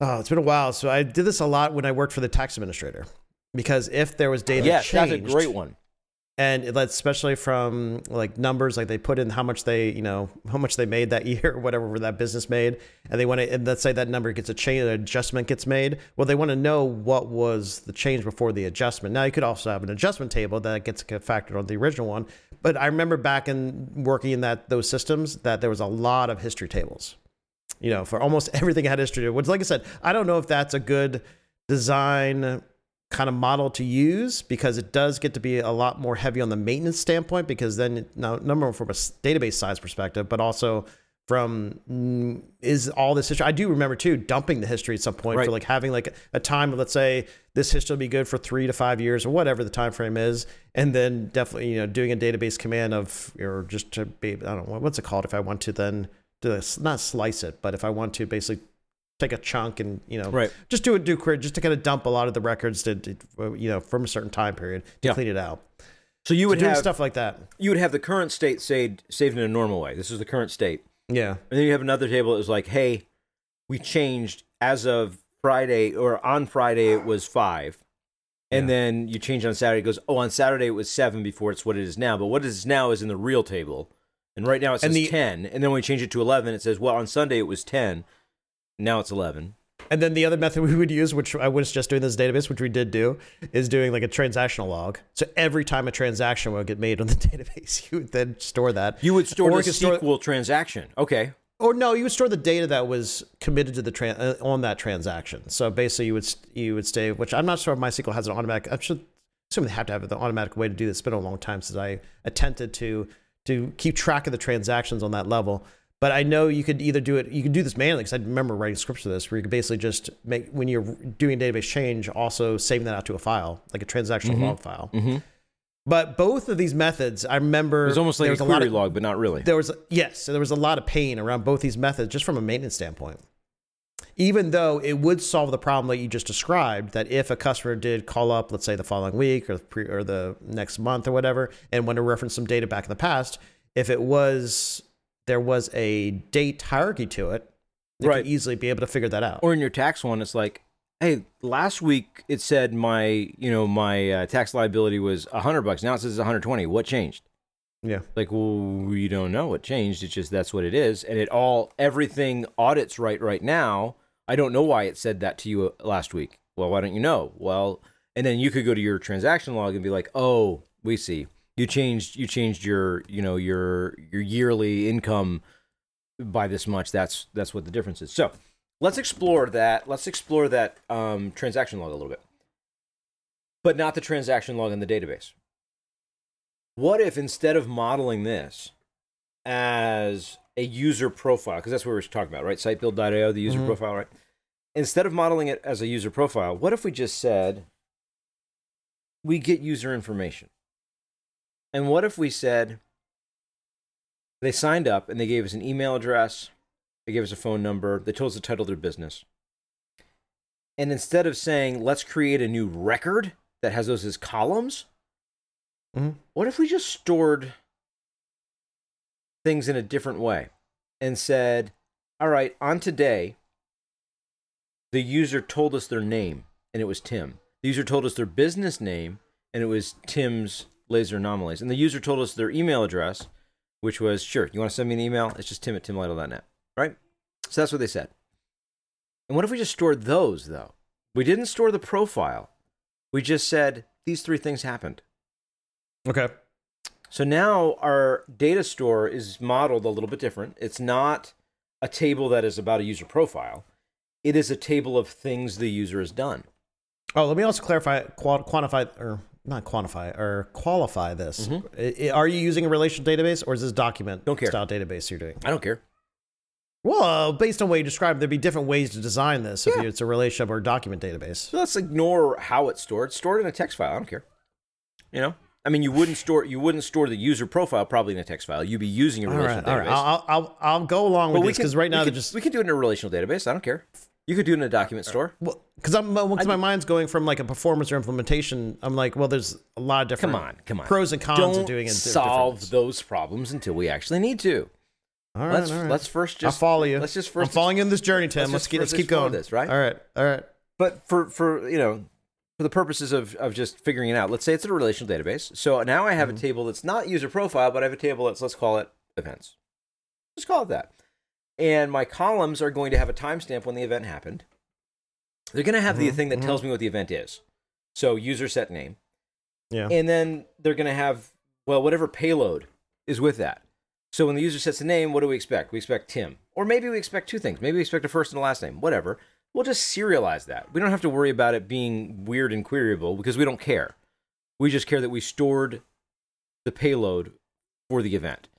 Oh, it's been a while. So I did this a lot when I worked for the tax administrator, because if there was data yes, changed... Yes, that's a great one. And it led, especially from like numbers, like they put in how much they, you know, how much they made that year or whatever that business made. And they want to, and let's say that number gets a change, an adjustment gets made. Well, they want to know what was the change before the adjustment. Now you could also have an adjustment table that gets factored on the original one. But I remember back in working in that, those systems, that there was a lot of history tables, you know, for almost everything had history. Which, like I said, I don't know if that's a good design kind of model to use, because it does get to be a lot more heavy on the maintenance standpoint, because then now, number one, from a database size perspective, but also from is all this history. I do remember too dumping the history at some point right. for like having like a time of, let's say this history will be good for three to five years or whatever the time frame is, and then definitely, you know, doing a database command of, or just to be, I don't know what's it called, if I want to then do this, not slice it, but if I want to basically take a chunk and, you know, right. just do a do query, just to kind of dump a lot of the records to, to you know, from a certain time period to yeah. clean it out. So you would so have doing stuff like that. You would have the current state saved saved in a normal way. This is the current state. Yeah. And then you have another table that was like, hey, we changed as of Friday, or on Friday it was five. And yeah. then you change on Saturday. It goes, oh, on Saturday it was seven before it's what it is now. But what it is now is in the real table. And right now it says and the, ten. And then when we change it to eleven, it says, well, on Sunday it was ten. Now it's eleven. And then the other method we would use, which I was just doing this database, which we did do, is doing like a transactional log. So every time a transaction would get made on the database, you would then store that. You would store or a S Q L store... transaction. Okay. Or no, you would store the data that was committed to the trans uh, on that transaction. So basically, you would you would stay, which I'm not sure if MySQL has an automatic. I should assume they have to have the automatic way to do this. It's been a long time since I attempted to to keep track of the transactions on that level. But I know you could either do it, you could do this manually, because I remember writing scripts for this, where you could basically just make, when you're doing a database change, also saving that out to a file, like a transactional mm-hmm. log file. Mm-hmm. But both of these methods, I remember... It was almost like a query log, but not really. There was Yes, so there was a lot of pain around both these methods, just from a maintenance standpoint. even though it would solve the problem that you just described, that if a customer did call up, let's say the following week or the, pre, or the next month or whatever, and wanted to reference some data back in the past, if it was, there was a date hierarchy to it, you right. could easily be able to figure that out. Or in your tax one, it's like, hey, last week it said my, you know, my uh, tax liability was a hundred bucks. Now it says it's one hundred twenty. What changed? Yeah. Like, well, we don't know what changed. It's just, that's what it is. And it all, everything audits right right now. I don't know why it said that to you last week. Well, why don't you know? Well, and then you could go to your transaction log and be like, oh, we see you changed, you changed your, you know, your, your yearly income by this much. That's, that's what the difference is. So let's explore that. Let's explore that um, transaction log a little bit, but not the transaction log in the database. What if instead of modeling this as a user profile, because that's what we were talking about, right? SiteBuild dot i o, the user mm-hmm. profile, right? Instead of modeling it as a user profile, what if we just said, we get user information? And what if we said, they signed up and they gave us an email address, they gave us a phone number, they told us the title of their business. And instead of saying, let's create a new record that has those as columns, mm-hmm. what if we just stored things in a different way and said, all right, on today, the user told us their name, and it was Tim. The user told us their business name, and it was Tim's Laser Anomalies. And the user told us their email address, which was, sure, you want to send me an email? It's just Tim at tim lightle dot net, right? So that's what they said. And what if we just stored those, though? We didn't store the profile. We just said, these three things happened. Okay. So now our data store is modeled a little bit different. It's not a table that is about a user profile. It is a table of things the user has done. Oh, let me also clarify, quantify, or not quantify, or qualify this. Mm-hmm. Are you using a relational database, or is this document style database you're doing? I don't care. Well, based on what you described, there'd be different ways to design this yeah. if it's a relational or document database. So let's ignore how it's stored. It's stored in a text file. I don't care. You know? I mean, you wouldn't store you wouldn't store the user profile probably in a text file. You'd be using a relational database. All right, all right. I'll, I'll, I'll go along with this because right now they're just... We could do it in a relational database. I don't care. You could do it in a document store. Well, because I'm because my mind's going from like a performance or implementation. I'm like, well, there's a lot of different come on, come on. pros and cons of doing it. Don't solve those problems until we actually need to. All right, let's, all right. Let's first just... I follow you. Let's just first I'm following in this journey, Tim. Let's, let's keep going. This, right? All right, all right. But for, for you know... For the purposes of, of just figuring it out, let's say it's a relational database. So now I have mm-hmm. a table that's not user profile, but I have a table that's, let's call it events. Just call it that. And my columns are going to have a timestamp when the event happened. They're going to have mm-hmm. the thing that mm-hmm. tells me what the event is. So user set name. Yeah. And then they're going to have, well, whatever payload is with that. So when the user sets a name, what do we expect? We expect Tim. Or maybe we expect two things. Maybe we expect a first and a last name, whatever. We'll just serialize that. We don't have to worry about it being weird and queryable because we don't care. We just care that we stored the payload for the event.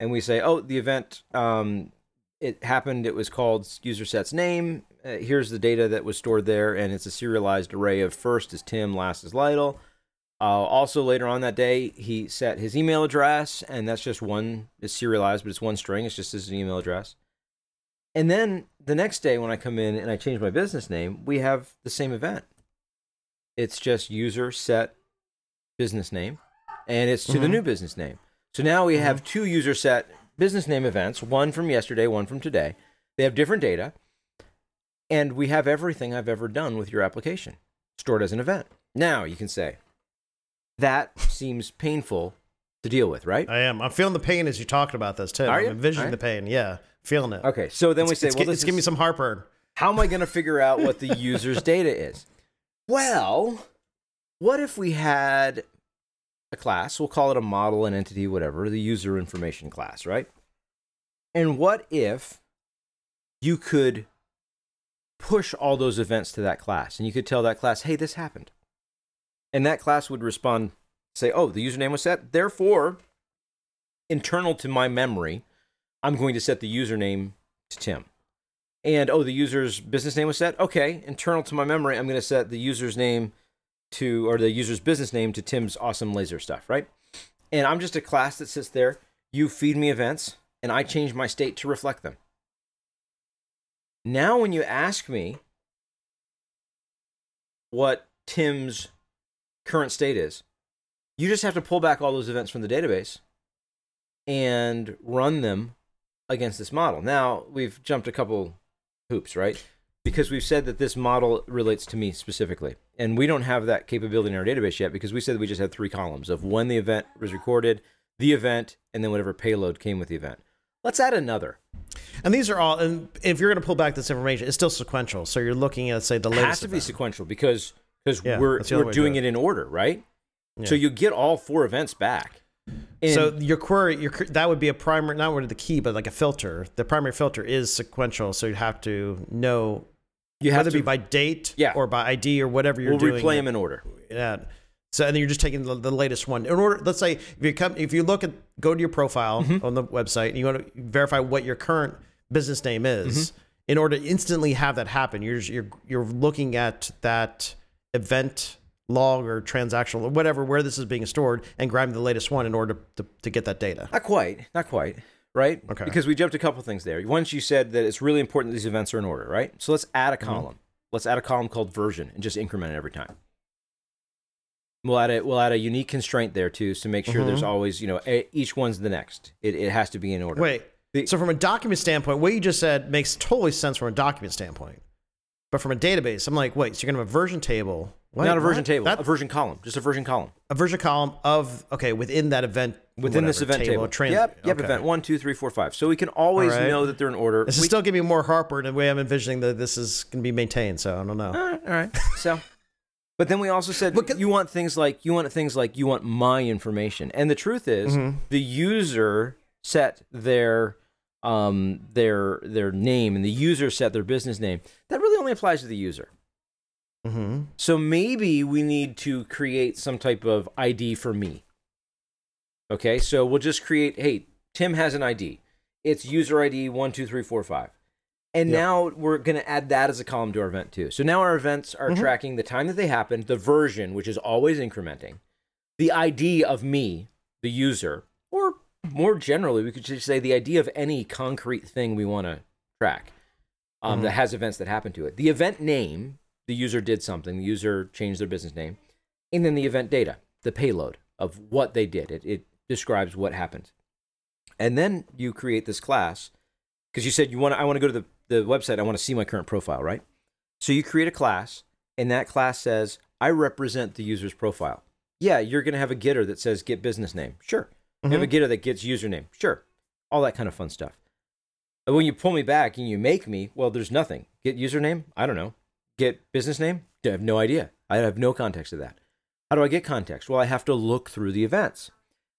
And we say, oh, the event, um, it happened. It was called user set's name. Uh, here's the data that was stored there. And it's a serialized array of first is Tim, last is Lytle. Uh, also, later on that day, he set his email address. And that's just one. It's serialized, but it's one string. It's just his email address. And then the next day when I come in and I change my business name, we have the same event. It's just user set business name, and it's to mm-hmm. the new business name. So now we mm-hmm. have two user set business name events, one from yesterday, one from today. They have different data, and we have everything I've ever done with your application stored as an event. Now you can say, that seems painful to deal with, right? I am. I'm feeling the pain as you're talking about this, too. Are you? I'm envisioning right. the pain, yeah. Feeling it. Okay, so then it's, we say, it's, well, this is, give me some heartburn. How am I going to figure out what the user's data is? Well, what if we had a class? We'll call it a model, an entity, whatever, the user information class, right? And what if you could push all those events to that class, and you could tell that class, hey, this happened. And that class would respond, say, oh, the username was set. Therefore, internal to my memory, I'm going to set the username to Tim. And, oh, the user's business name was set? Okay, internal to my memory, I'm going to set the user's name to, or the user's business name to Tim's awesome laser stuff, right? And I'm just a class that sits there. You feed me events, and I change my state to reflect them. Now, when you ask me what Tim's current state is, you just have to pull back all those events from the database and run them against this model. Now, we've jumped a couple hoops, right? Because we've said that this model relates to me specifically. And we don't have that capability in our database yet because we said that we just had three columns of when the event was recorded, the event, and then whatever payload came with the event. Let's add another. And these are all, and if you're going to pull back this information, it's still sequential. So you're looking at, say, the latest. It has to event. be sequential because because yeah, we're, we're doing it. it in order, right? Yeah. So you get all four events back. And so your query, your that would be a primary, not really the key, but like a filter. The primary filter is sequential, so you'd have to know you have whether to, it be by date yeah. or by I D or whatever you're we'll doing. We'll replay them in order. Yeah. So and then you're just taking the, the latest one. In order, let's say if you come, if you look at, go to your profile mm-hmm. on the website and you want to verify what your current business name is. Mm-hmm. In order to instantly have that happen, you're just, you're you're looking at that event log or transactional or whatever, where this is being stored, and grabbing the latest one in order to, to get that data. Not quite, not quite, right? Okay. Because we jumped a couple things there. Once you said that it's really important that these events are in order, right? So let's add a column. Mm-hmm. Let's add a column called version and just increment it every time. We'll add a, we'll add a unique constraint there too, to make sure mm-hmm. there's always, you know, a, each one's the next. It it has to be in order. Wait. The, so from a document standpoint, what you just said makes totally sense from a document standpoint. But from a database, I'm like, wait, so you're gonna have a version table. What? Not a version what? table, that, a version column, just a version column. A version column of, okay, within that event. Within whatever, this event table. table. Trans- yep, yep, okay. Event one, two, three, four, five. So we can always right. know that they're in order. This we, is still giving me more heartburn the way I'm envisioning that this is gonna be maintained, so I don't know. All right, all right. So, but then we also said at, you want things like, you want things like, you want my information. And the truth is, mm-hmm. the user set their um their their name and the user set their business name. That really only applies to the user. Mm-hmm. So maybe we need to create some type of I D for me. Okay, so we'll just create, hey, Tim has an I D. It's user I D one two three four five. And yep. now we're going to add that as a column to our event too. So now our events are mm-hmm. tracking the time that they happened, the version, which is always incrementing, the I D of me, the user, or more generally, we could just say the I D of any concrete thing we want to track um, mm-hmm. that has events that happen to it. The event name... the user did something, the user changed their business name, and then the event data, the payload of what they did. It, it describes what happened. And then you create this class, because you said you want. I want to go to the, the website, I want to see my current profile, right? So you create a class, and that class says, I represent the user's profile. Yeah, you're going to have a getter that says get business name, sure. Mm-hmm. You have a getter that gets username, sure. All that kind of fun stuff. But when you pull me back and you make me, well, there's nothing. Get username? I don't know. Get business name? I have no idea. I have no context of that. How do I get context? Well, I have to look through the events.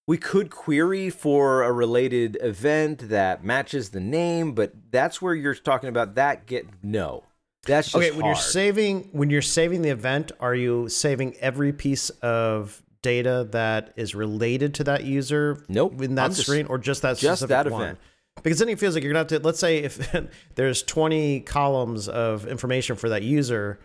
We could query for a related event that matches the name, but that's where you're talking about that get no. That's just okay. When hard. you're saving, when you're saving the event, are you saving every piece of data that is related to that user? Nope. In that I'm screen, just, or just that just specific that one? Event. Because then it feels like you're going to have to, let's say if there's twenty columns of information for that user,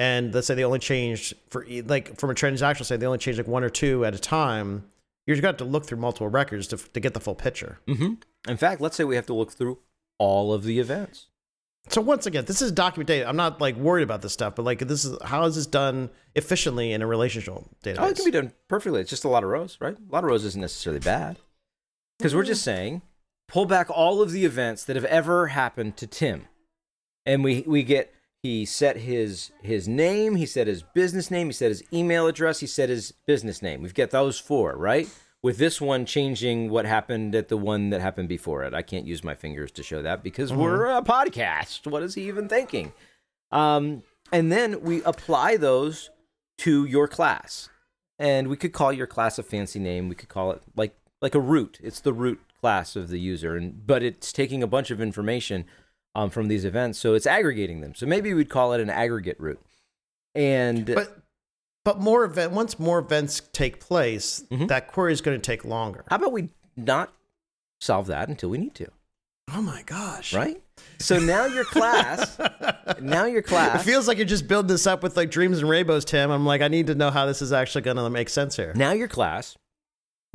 and let's say they only changed, for like from a transactional side, they only changed like one or two at a time, you're going to have to look through multiple records to to get the full picture. Mm-hmm. In fact, let's say we have to look through all of the events. So once again, this is document data. I'm not like worried about this stuff, but like this is, how is this done efficiently in a relational database? Oh, it can be done perfectly. It's just a lot of rows, right? A lot of rows isn't necessarily bad. Because we're just saying... pull back all of the events that have ever happened to Tim. And we, we get, he set his his name, he set his business name, he set his email address, he set his business name. We've got those four, right? With this one changing what happened at the one that happened before it. I can't use my fingers to show that because mm-hmm. we're a podcast. What is he even thinking? Um, and then we apply those to your class. And we could call your class a fancy name. We could call it like like a root. It's the root class of the user, and but it's taking a bunch of information um, from these events, so it's aggregating them. So maybe we'd call it an aggregate root. And but but more event once more events take place, mm-hmm. that query is going to take longer. How about we not solve that until we need to? Oh my gosh! Right. So now your class, now your class. It feels like you're just building this up with like dreams and rainbows, Tim. I'm like, I need to know how this is actually going to make sense here. Now your class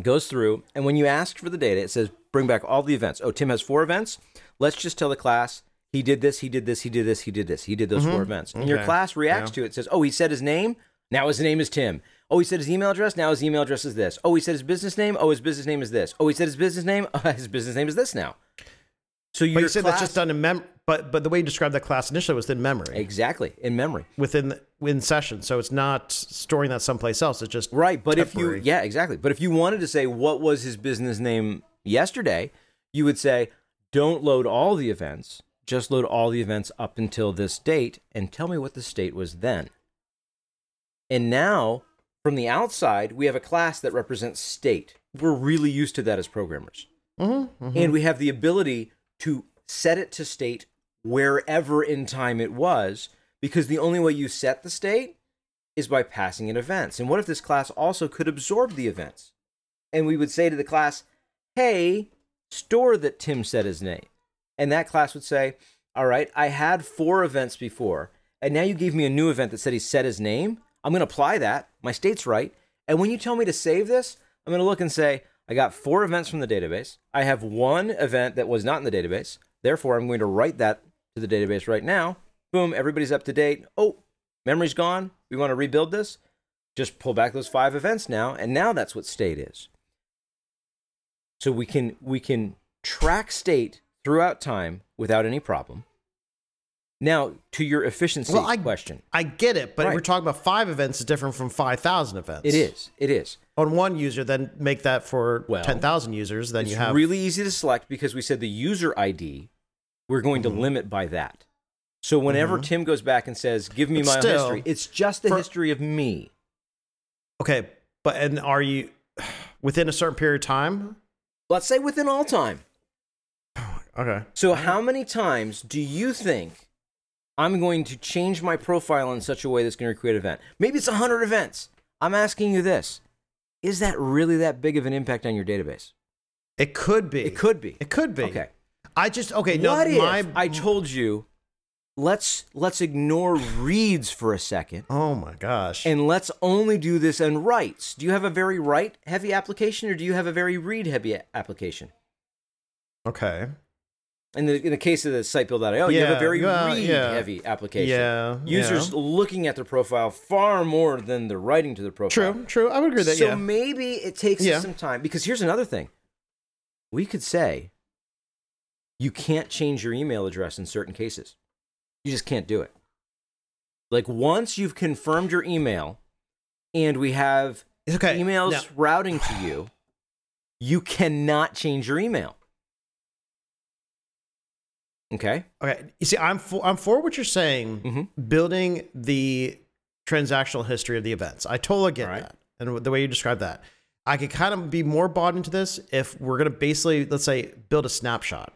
goes through, and when you ask for the data, it says bring back all the events. Oh, Tim has four events. Let's just tell the class he did this, he did this, he did this, he did this, he did those mm-hmm. four events. And okay. your class reacts yeah. to it, says, oh, he said his name, now his name is Tim. Oh, he said his email address, now his email address is this. Oh, he said his business name, oh, his business name is this. Oh, he said his business name, oh, his business name is this now. So your but you said class, that's just done in mem. But but the way you described that class initially was in memory. Exactly, in memory within the, within session. So it's not storing that someplace else. It's just right. But temporary. if you yeah exactly. But if you wanted to say what was his business name yesterday, you would say don't load all the events. Just load all the events up until this date and tell me what the state was then. And now from the outside, we have a class that represents state. We're really used to that as programmers, mm-hmm, mm-hmm. and we have the ability to set it to state wherever in time it was, because the only way you set the state is by passing in events. And what if this class also could absorb the events? And we would say to the class, hey, store that Tim said his name. And that class would say, all right, I had four events before, and now you gave me a new event that said he said his name. I'm going to apply that. My state's right. And when you tell me to save this, I'm going to look and say, I got four events from the database. I have one event that was not in the database. Therefore, I'm going to write that to the database right now. Boom, everybody's up to date. Oh, memory's gone. We want to rebuild this. Just pull back those five events now, and now that's what state is. So we can we can track state throughout time without any problem. Now, to your efficiency well, I, question. I get it, but right. we're talking about five events is different from five thousand events. It is. It is. On one user, then make that for well, ten thousand users, then you have... It's really easy to select because we said the user I D, we're going mm-hmm. to limit by that. So whenever mm-hmm. Tim goes back and says, give me but my still, own history, it's just the for, history of me. Okay, but and are you within a certain period of time? Let's say within all time. Okay. So how many times do you think... I'm going to change my profile in such a way that's going to create an event. Maybe it's one hundred events. I'm asking you this. Is that really that big of an impact on your database? It could be. It could be. It could be. Okay. I just, okay. What no, if my... I told you, let's let's ignore reads for a second. Oh my gosh. And let's only do this on writes. Do you have a very write-heavy application or do you have a very read-heavy application? Okay. In the, in the case of the site build dot i o, yeah, you have a very uh, read-heavy yeah. application. Yeah, Users yeah. looking at their profile far more than they're writing to their profile. True, true. I would agree with that, so yeah. So maybe it takes yeah. us some time. Because here's another thing. We could say you can't change your email address in certain cases. You just can't do it. Like once you've confirmed your email and we have okay. emails no. routing to you, you cannot change your email. Okay. Okay. You see, I'm for, I'm for what you're saying, mm-hmm. building the transactional history of the events. I totally get right. that. And the way you describe that, I could kind of be more bought into this if we're going to basically, let's say, build a snapshot.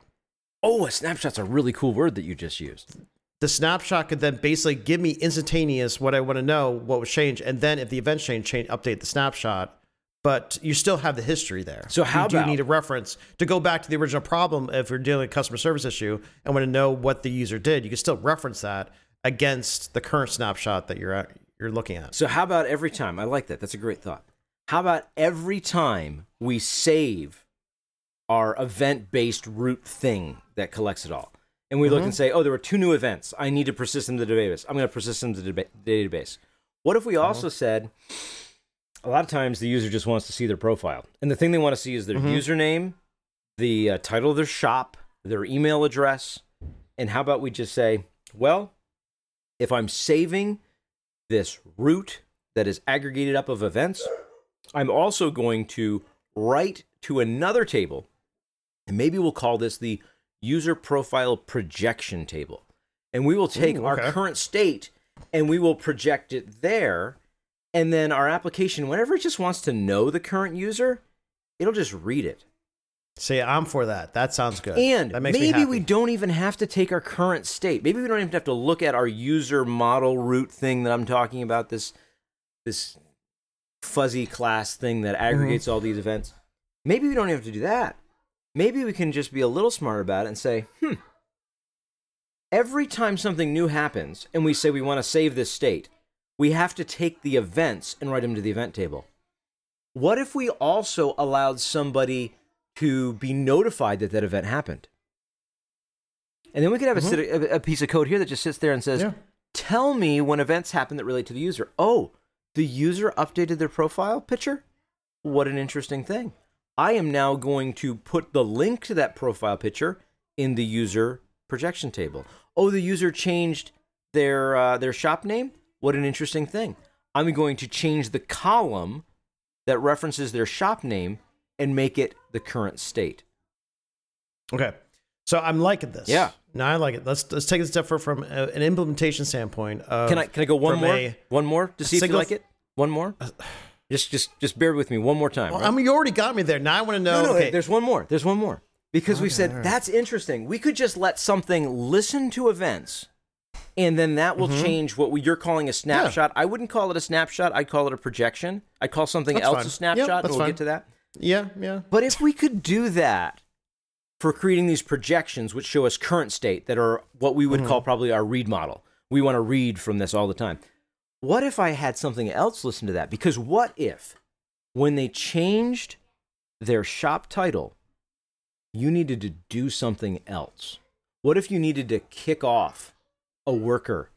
Oh, a snapshot's a really cool word that you just used. The snapshot could then basically give me instantaneous what I want to know, what was changed. And then if the events change, change, update the snapshot. But you still have the history there. So how you do about, need a reference to go back to the original problem if you're dealing with a customer service issue and want to know what the user did. You can still reference that against the current snapshot that you're at, you're looking at. So how about every time? I like that. That's a great thought. How about every time we save our event-based root thing that collects it all? And we mm-hmm. look and say, oh, there were two new events. I need to persist them to the database. I'm going to persist them to the deba- database. What if we also mm-hmm. said... A lot of times the user just wants to see their profile. And the thing they want to see is their mm-hmm. username, the uh, title of their shop, their email address. And how about we just say, well, if I'm saving this root that is aggregated up of events, I'm also going to write to another table. And maybe we'll call this the user profile projection table. And we will take Ooh, okay. our current state and we will project it there. And then our application, whenever it just wants to know the current user, it'll just read it. See, I'm for that. That sounds good. And that makes maybe we don't even have to take our current state. Maybe we don't even have to look at our user model root thing that I'm talking about, this, this fuzzy class thing that aggregates mm-hmm. all these events. Maybe we don't have to do that. Maybe we can just be a little smarter about it and say, hmm, every time something new happens and we say we want to save this state, we have to take the events and write them to the event table. What if we also allowed somebody to be notified that that event happened? And then we could have mm-hmm. a, a piece of code here that just sits there and says, yeah. tell me when events happen that relate to the user. Oh, the user updated their profile picture? What an interesting thing. I am now going to put the link to that profile picture in the user projection table. Oh, the user changed their uh, their shop name? What an interesting thing. I'm going to change the column that references their shop name and make it the current state. Okay. So I'm liking this. Yeah. No, I like it. Let's let's take a step further from a, an implementation standpoint. Of, can I can I go one more? A, one more to see if you like th- it? One more? Uh, just just just bear with me one more time. Well, right? I mean, you already got me there. Now I want to know. No, no, okay. Hey, there's one more. There's one more. Because okay, we said, right. that's interesting. We could just let something listen to events, and then that will mm-hmm. change what we, you're calling a snapshot. Yeah. I wouldn't call it a snapshot. I'd call it a projection. I'd call something that's else fine. a snapshot, yep, and we'll fine. get to that. Yeah, yeah. But if we could do that for creating these projections, which show us current state, that are what we would mm-hmm. call probably our read model. We want to read from this all the time. What if I had something else listen to that? Because what if, when they changed their shop title, you needed to do something else? What if you needed to kick off a worker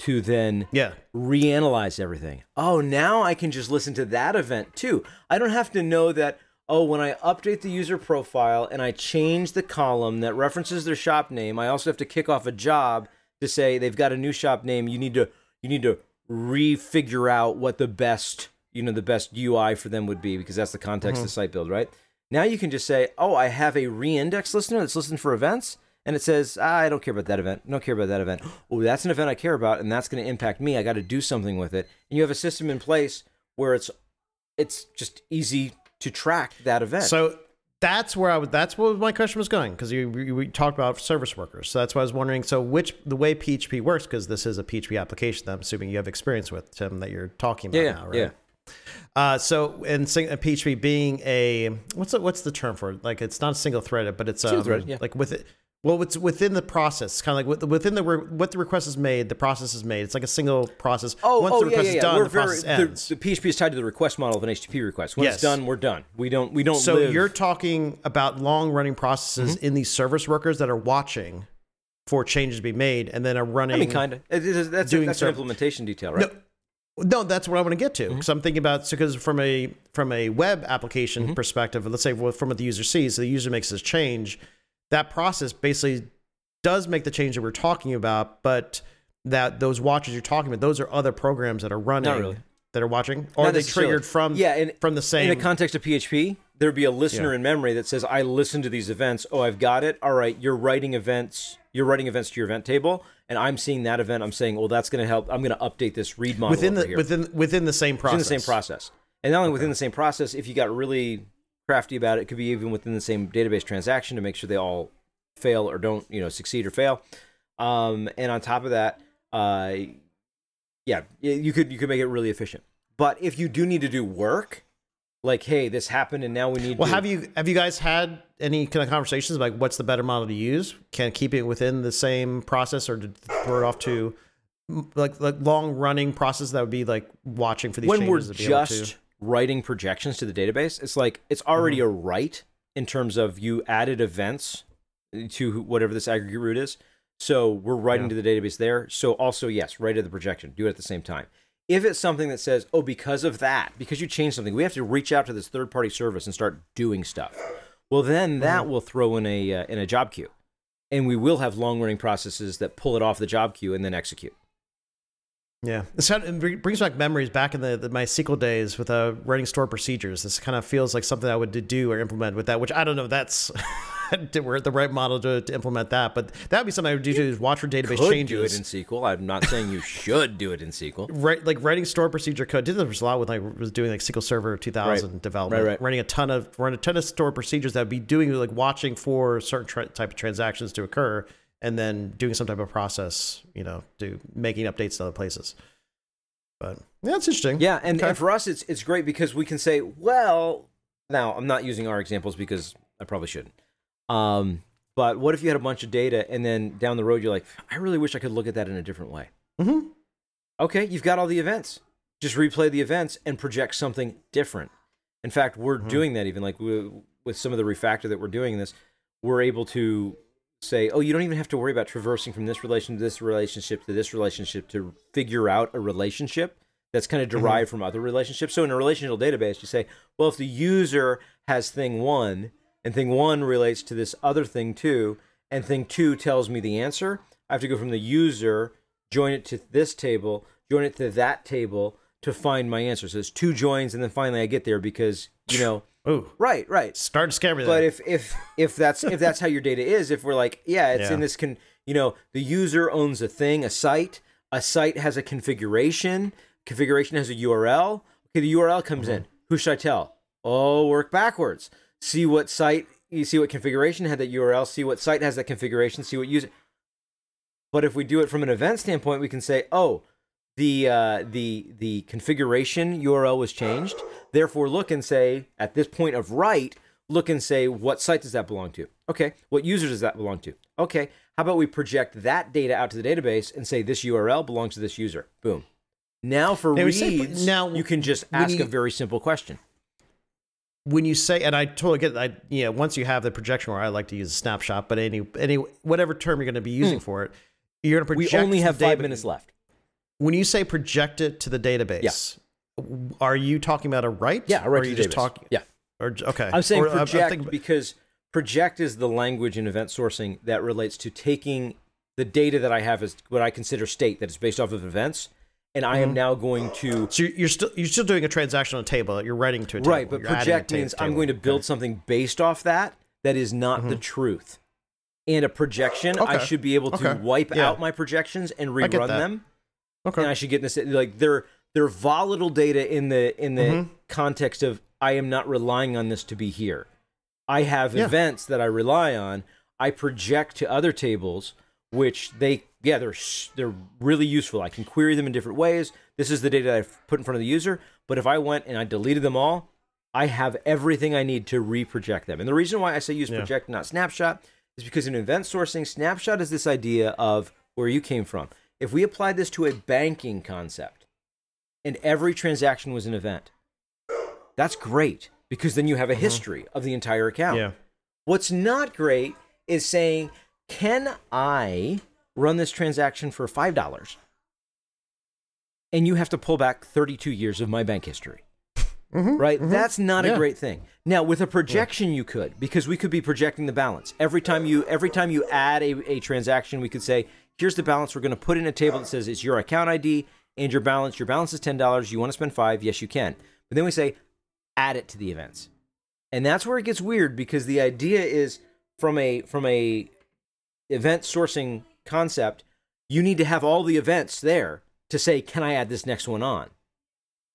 to then yeah. reanalyze everything? Oh, now I can just listen to that event too. I don't have to know that, oh, when I update the user profile and I change the column that references their shop name, I also have to kick off a job to say they've got a new shop name. You need to you need to refigure out what the best, you know, the best U I for them would be, because that's the context mm-hmm. of site build, right? Now you can just say, oh, I have a reindex listener that's listening for events, and it says, ah, I don't care about that event. I don't care about that event. Oh, that's an event I care about, and that's going to impact me. I got to do something with it. And you have a system in place where it's it's just easy to track that event. So that's where I would, that's where my question was going, because you, you we talked about service workers. So that's why I was wondering. So which the way P H P works, because this is a P H P application that I'm assuming you have experience with, Tim, that you're talking about yeah, now, right? Yeah. Uh, so and P H P being a what's the, what's the term for it? Like it's not a single threaded, but it's um, threaded, yeah. like with it. Well, it's within the process, kind of like within the what the request is made, the process is made. It's like a single process. Oh, once oh, the request yeah, yeah. is done, we're the very, process ends. The, the P H P is tied to the request model of an H T T P request. When yes. it's done, we're done. We don't. We don't. So live. You're talking about long running processes mm-hmm. in these service workers that are watching for changes to be made and then are running. I mean, kind of. That's, doing a, that's an implementation detail, right? No, No, that's what I want to get to. Because mm-hmm. I'm thinking about, because from a from a web application mm-hmm. perspective, let's say from what the user sees, so the user makes this change. That process basically does make the change that we're talking about, but that those watches you're talking about, those are other programs that are running, Not really. that are watching, or they triggered from yeah, and, from the same. In the context of P H P, there'd be a listener yeah. in memory that says, "I listened to these events. Oh, I've got it. All right, you're writing events. You're writing events to your event table." And I'm seeing that event. I'm saying, well, that's going to help. I'm going to update this read model within the here. within within the same process. Within the same process, and not only okay. within the same process. If you got really crafty about it, it could be even within the same database transaction to make sure they all fail or don't, you know, succeed or fail. Um, and on top of that, uh, yeah, you could you could make it really efficient. But if you do need to do work, like, hey, this happened, and now we need. Well, to... have you have you guys had any kind of conversations about what's the better model to use? Can keep it within the same process, or to throw it off to like like long running process that would be like watching for these when changes? When we're just to... writing projections to the database, it's like it's already mm-hmm. a write in terms of you added events to whatever this aggregate root is. So we're writing yeah. to the database there. So also yes, write to the projection. Do it at the same time. If it's something that says, oh, because of that, because you changed something, we have to reach out to this third party service and start doing stuff. Well, then that will throw in a uh, in a job queue, and we will have long-running processes that pull it off the job queue and then execute. Yeah, it's kind of, it brings back memories back in the, the MySQL days with uh, writing stored procedures. This kind of feels like something I would do or implement with that, which I don't know. That's we're at the right model to, to implement that, but that would be something I would do too. Is watch your database could changes. Do it in S Q L. I'm not saying you should do it in S Q L. Right, like writing stored procedure code. Did this a lot with like was doing like S Q L Server two thousand right. development, right, right. running a ton of running a ton of stored procedures that would be doing like watching for certain tra- type of transactions to occur. And then doing some type of process, you know, to making updates to other places. But yeah, that's interesting. Yeah, and, okay. and for us, it's it's great because we can say, well, now I'm not using our examples because I probably shouldn't. Um, but what if you had a bunch of data and then down the road you're like, I really wish I could look at that in a different way. Mm-hmm. Okay, you've got all the events. Just replay the events and project something different. In fact, we're mm-hmm. doing that even like we, with some of the refactor that we're doing in this, we're able to say, oh, you don't even have to worry about traversing from this relation to this relationship to this relationship to figure out a relationship that's kind of derived mm-hmm. from other relationships. So in a relational database, you say, well, if the user has thing one and thing one relates to this other thing two and thing two tells me the answer, I have to go from the user, join it to this table, join it to that table to find my answer. So it's two joins and then finally I get there because, you know, Ooh. right, right. Start scabbing. But if, if, if that's, if that's how your data is, if we're like, yeah, it's yeah. in this can, you know, the user owns a thing, a site, a site has a configuration, configuration has a U R L. Okay, the U R L comes mm-hmm. in. Who should I tell? Oh, work backwards. See what site, you see what configuration had that U R L, see what site has that configuration, see what user. But if we do it from an event standpoint, we can say, oh, the uh, the the configuration U R L was changed. Therefore, look and say, at this point of write, look and say, what site does that belong to? Okay, what user does that belong to? Okay, how about we project that data out to the database and say this U R L belongs to this user? Boom. Now for now reads, say, now, you can just ask you, a very simple question. When you say, and I totally get that, you know, once you have the projection, where I like to use a snapshot, but any any whatever term you're going to be using mm. for it, you're going to project. We only have five minutes left. When you say project it to the database, yeah. are you talking about a write? Yeah, a write or to you the just database. Talk, yeah. Or, okay. I'm saying or, project I'm, I'm thinking, because project is the language in event sourcing that relates to taking the data that I have as what I consider state that is based off of events. And I mm-hmm. am now going to. So you're still you're still doing a transaction on a table. You're writing to a table. Right, but you're project means table. I'm going to build okay. something based off that that is not mm-hmm. the truth. And a projection, okay. I should be able to okay. wipe yeah. out my projections and rerun them. Okay. And I should get this like they're they're volatile data in the in the mm-hmm. context of I am not relying on this to be here. I have yeah. events that I rely on. I project to other tables, which they. Yeah, they're they're really useful. I can query them in different ways. This is the data that I've put in front of the user. But if I went and I deleted them all, I have everything I need to reproject them. And the reason why I say use yeah. project, not snapshot, is because in event sourcing, snapshot is this idea of where you came from. If we applied this to a banking concept and every transaction was an event, that's great because then you have a mm-hmm. history of the entire account. Yeah. What's not great is saying, can I run this transaction for five dollars and you have to pull back thirty-two years of my bank history, mm-hmm, right? Mm-hmm. That's not yeah. a great thing. Now with a projection, yeah. you could, because we could be projecting the balance. Every time you, every time you add a, a transaction, we could say, here's the balance. We're going to put in a table that says it's your account I D and your balance. Your balance is ten dollars. You want to spend five? Yes, you can. But then we say, add it to the events. And that's where it gets weird, because the idea is from a, from a event sourcing concept, you need to have all the events there to say, can I add this next one on?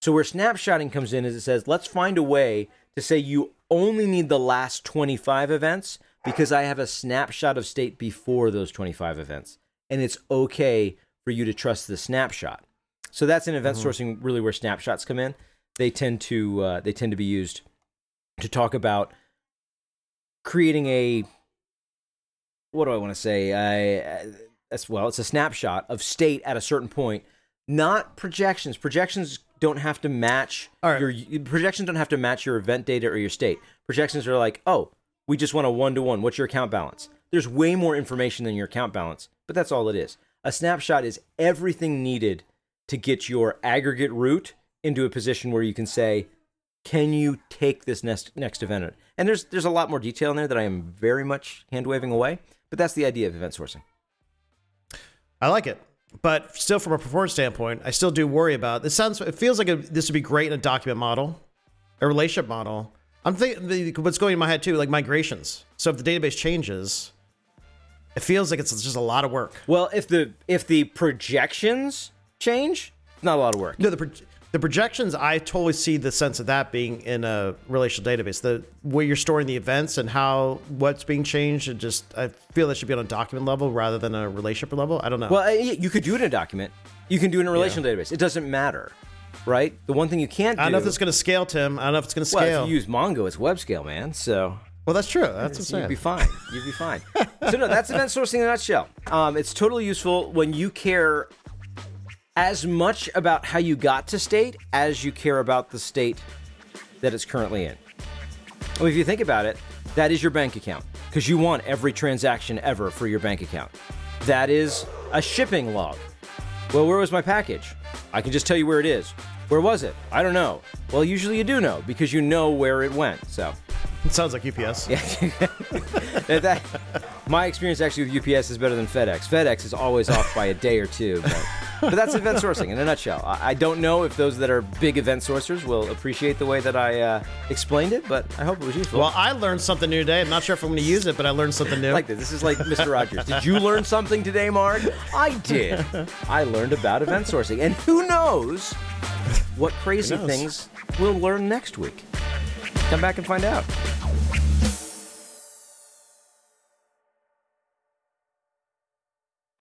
So where snapshotting comes in is it says, let's find a way to say you only need the last twenty-five events because I have a snapshot of state before those twenty-five events. And it's okay for you to trust the snapshot. So that's in event mm-hmm. sourcing really where snapshots come in. They tend to, uh, they tend to be used to talk about creating a What do I want to say? I, as well, it's a snapshot of state at a certain point, not projections. Projections don't have to match All right. your projections don't have to match your event data or your state. Projections are like, oh, we just want a one-to-one. What's your account balance? There's way more information than your account balance, but that's all it is. A snapshot is everything needed to get your aggregate root into a position where you can say, can you take this next next event? And there's there's a lot more detail in there that I am very much hand-waving away. But that's the idea of event sourcing. I like it, but still from a performance standpoint, I still do worry about this. Sounds, it feels like a, this would be great in a document model, a relationship model. I'm thinking what's going in my head too, like migrations. So if the database changes, it feels like it's just a lot of work. Well, if the if the projections change, it's not a lot of work. No, the pro- the projections, I totally see the sense of that being in a relational database, the where you're storing the events and how what's being changed. And just, I feel that should be on a document level rather than a relationship level. I don't know. Well, you could do it in a document. You can do it in a relational yeah. database. It doesn't matter, right? The one thing you can't do. I don't know if it's going to scale, Tim. I don't know if it's going to scale. Well, if you use Mongo, it's web scale, man. So. Well, that's true. That's what I'm saying. You'd be fine. You'd be fine. So no, that's event sourcing in a nutshell. Um, it's totally useful when you care as much about how you got to state as you care about the state that it's currently in. Well, if you think about it, that is your bank account. because you want every transaction ever for your bank account. That is a shipping log. Well, where was my package? I can just tell you where it is. Where was it? I don't know. Well, usually you do know because you know where it went, so. It sounds like U P S. Yeah. that, my experience actually with U P S is better than FedEx. FedEx is always off by a day or two. But, but that's event sourcing in a nutshell. I, I don't know if those that are big event sourcers will appreciate the way that I uh, explained it, but I hope it was useful. Well, I learned something new today. I'm not sure if I'm going to use it, but I learned something new. Like this. This is like Mister Rogers. Did you learn something today, Mark? I did. I learned about event sourcing. And who knows what crazy who knows? things we'll learn next week. Come back and find out.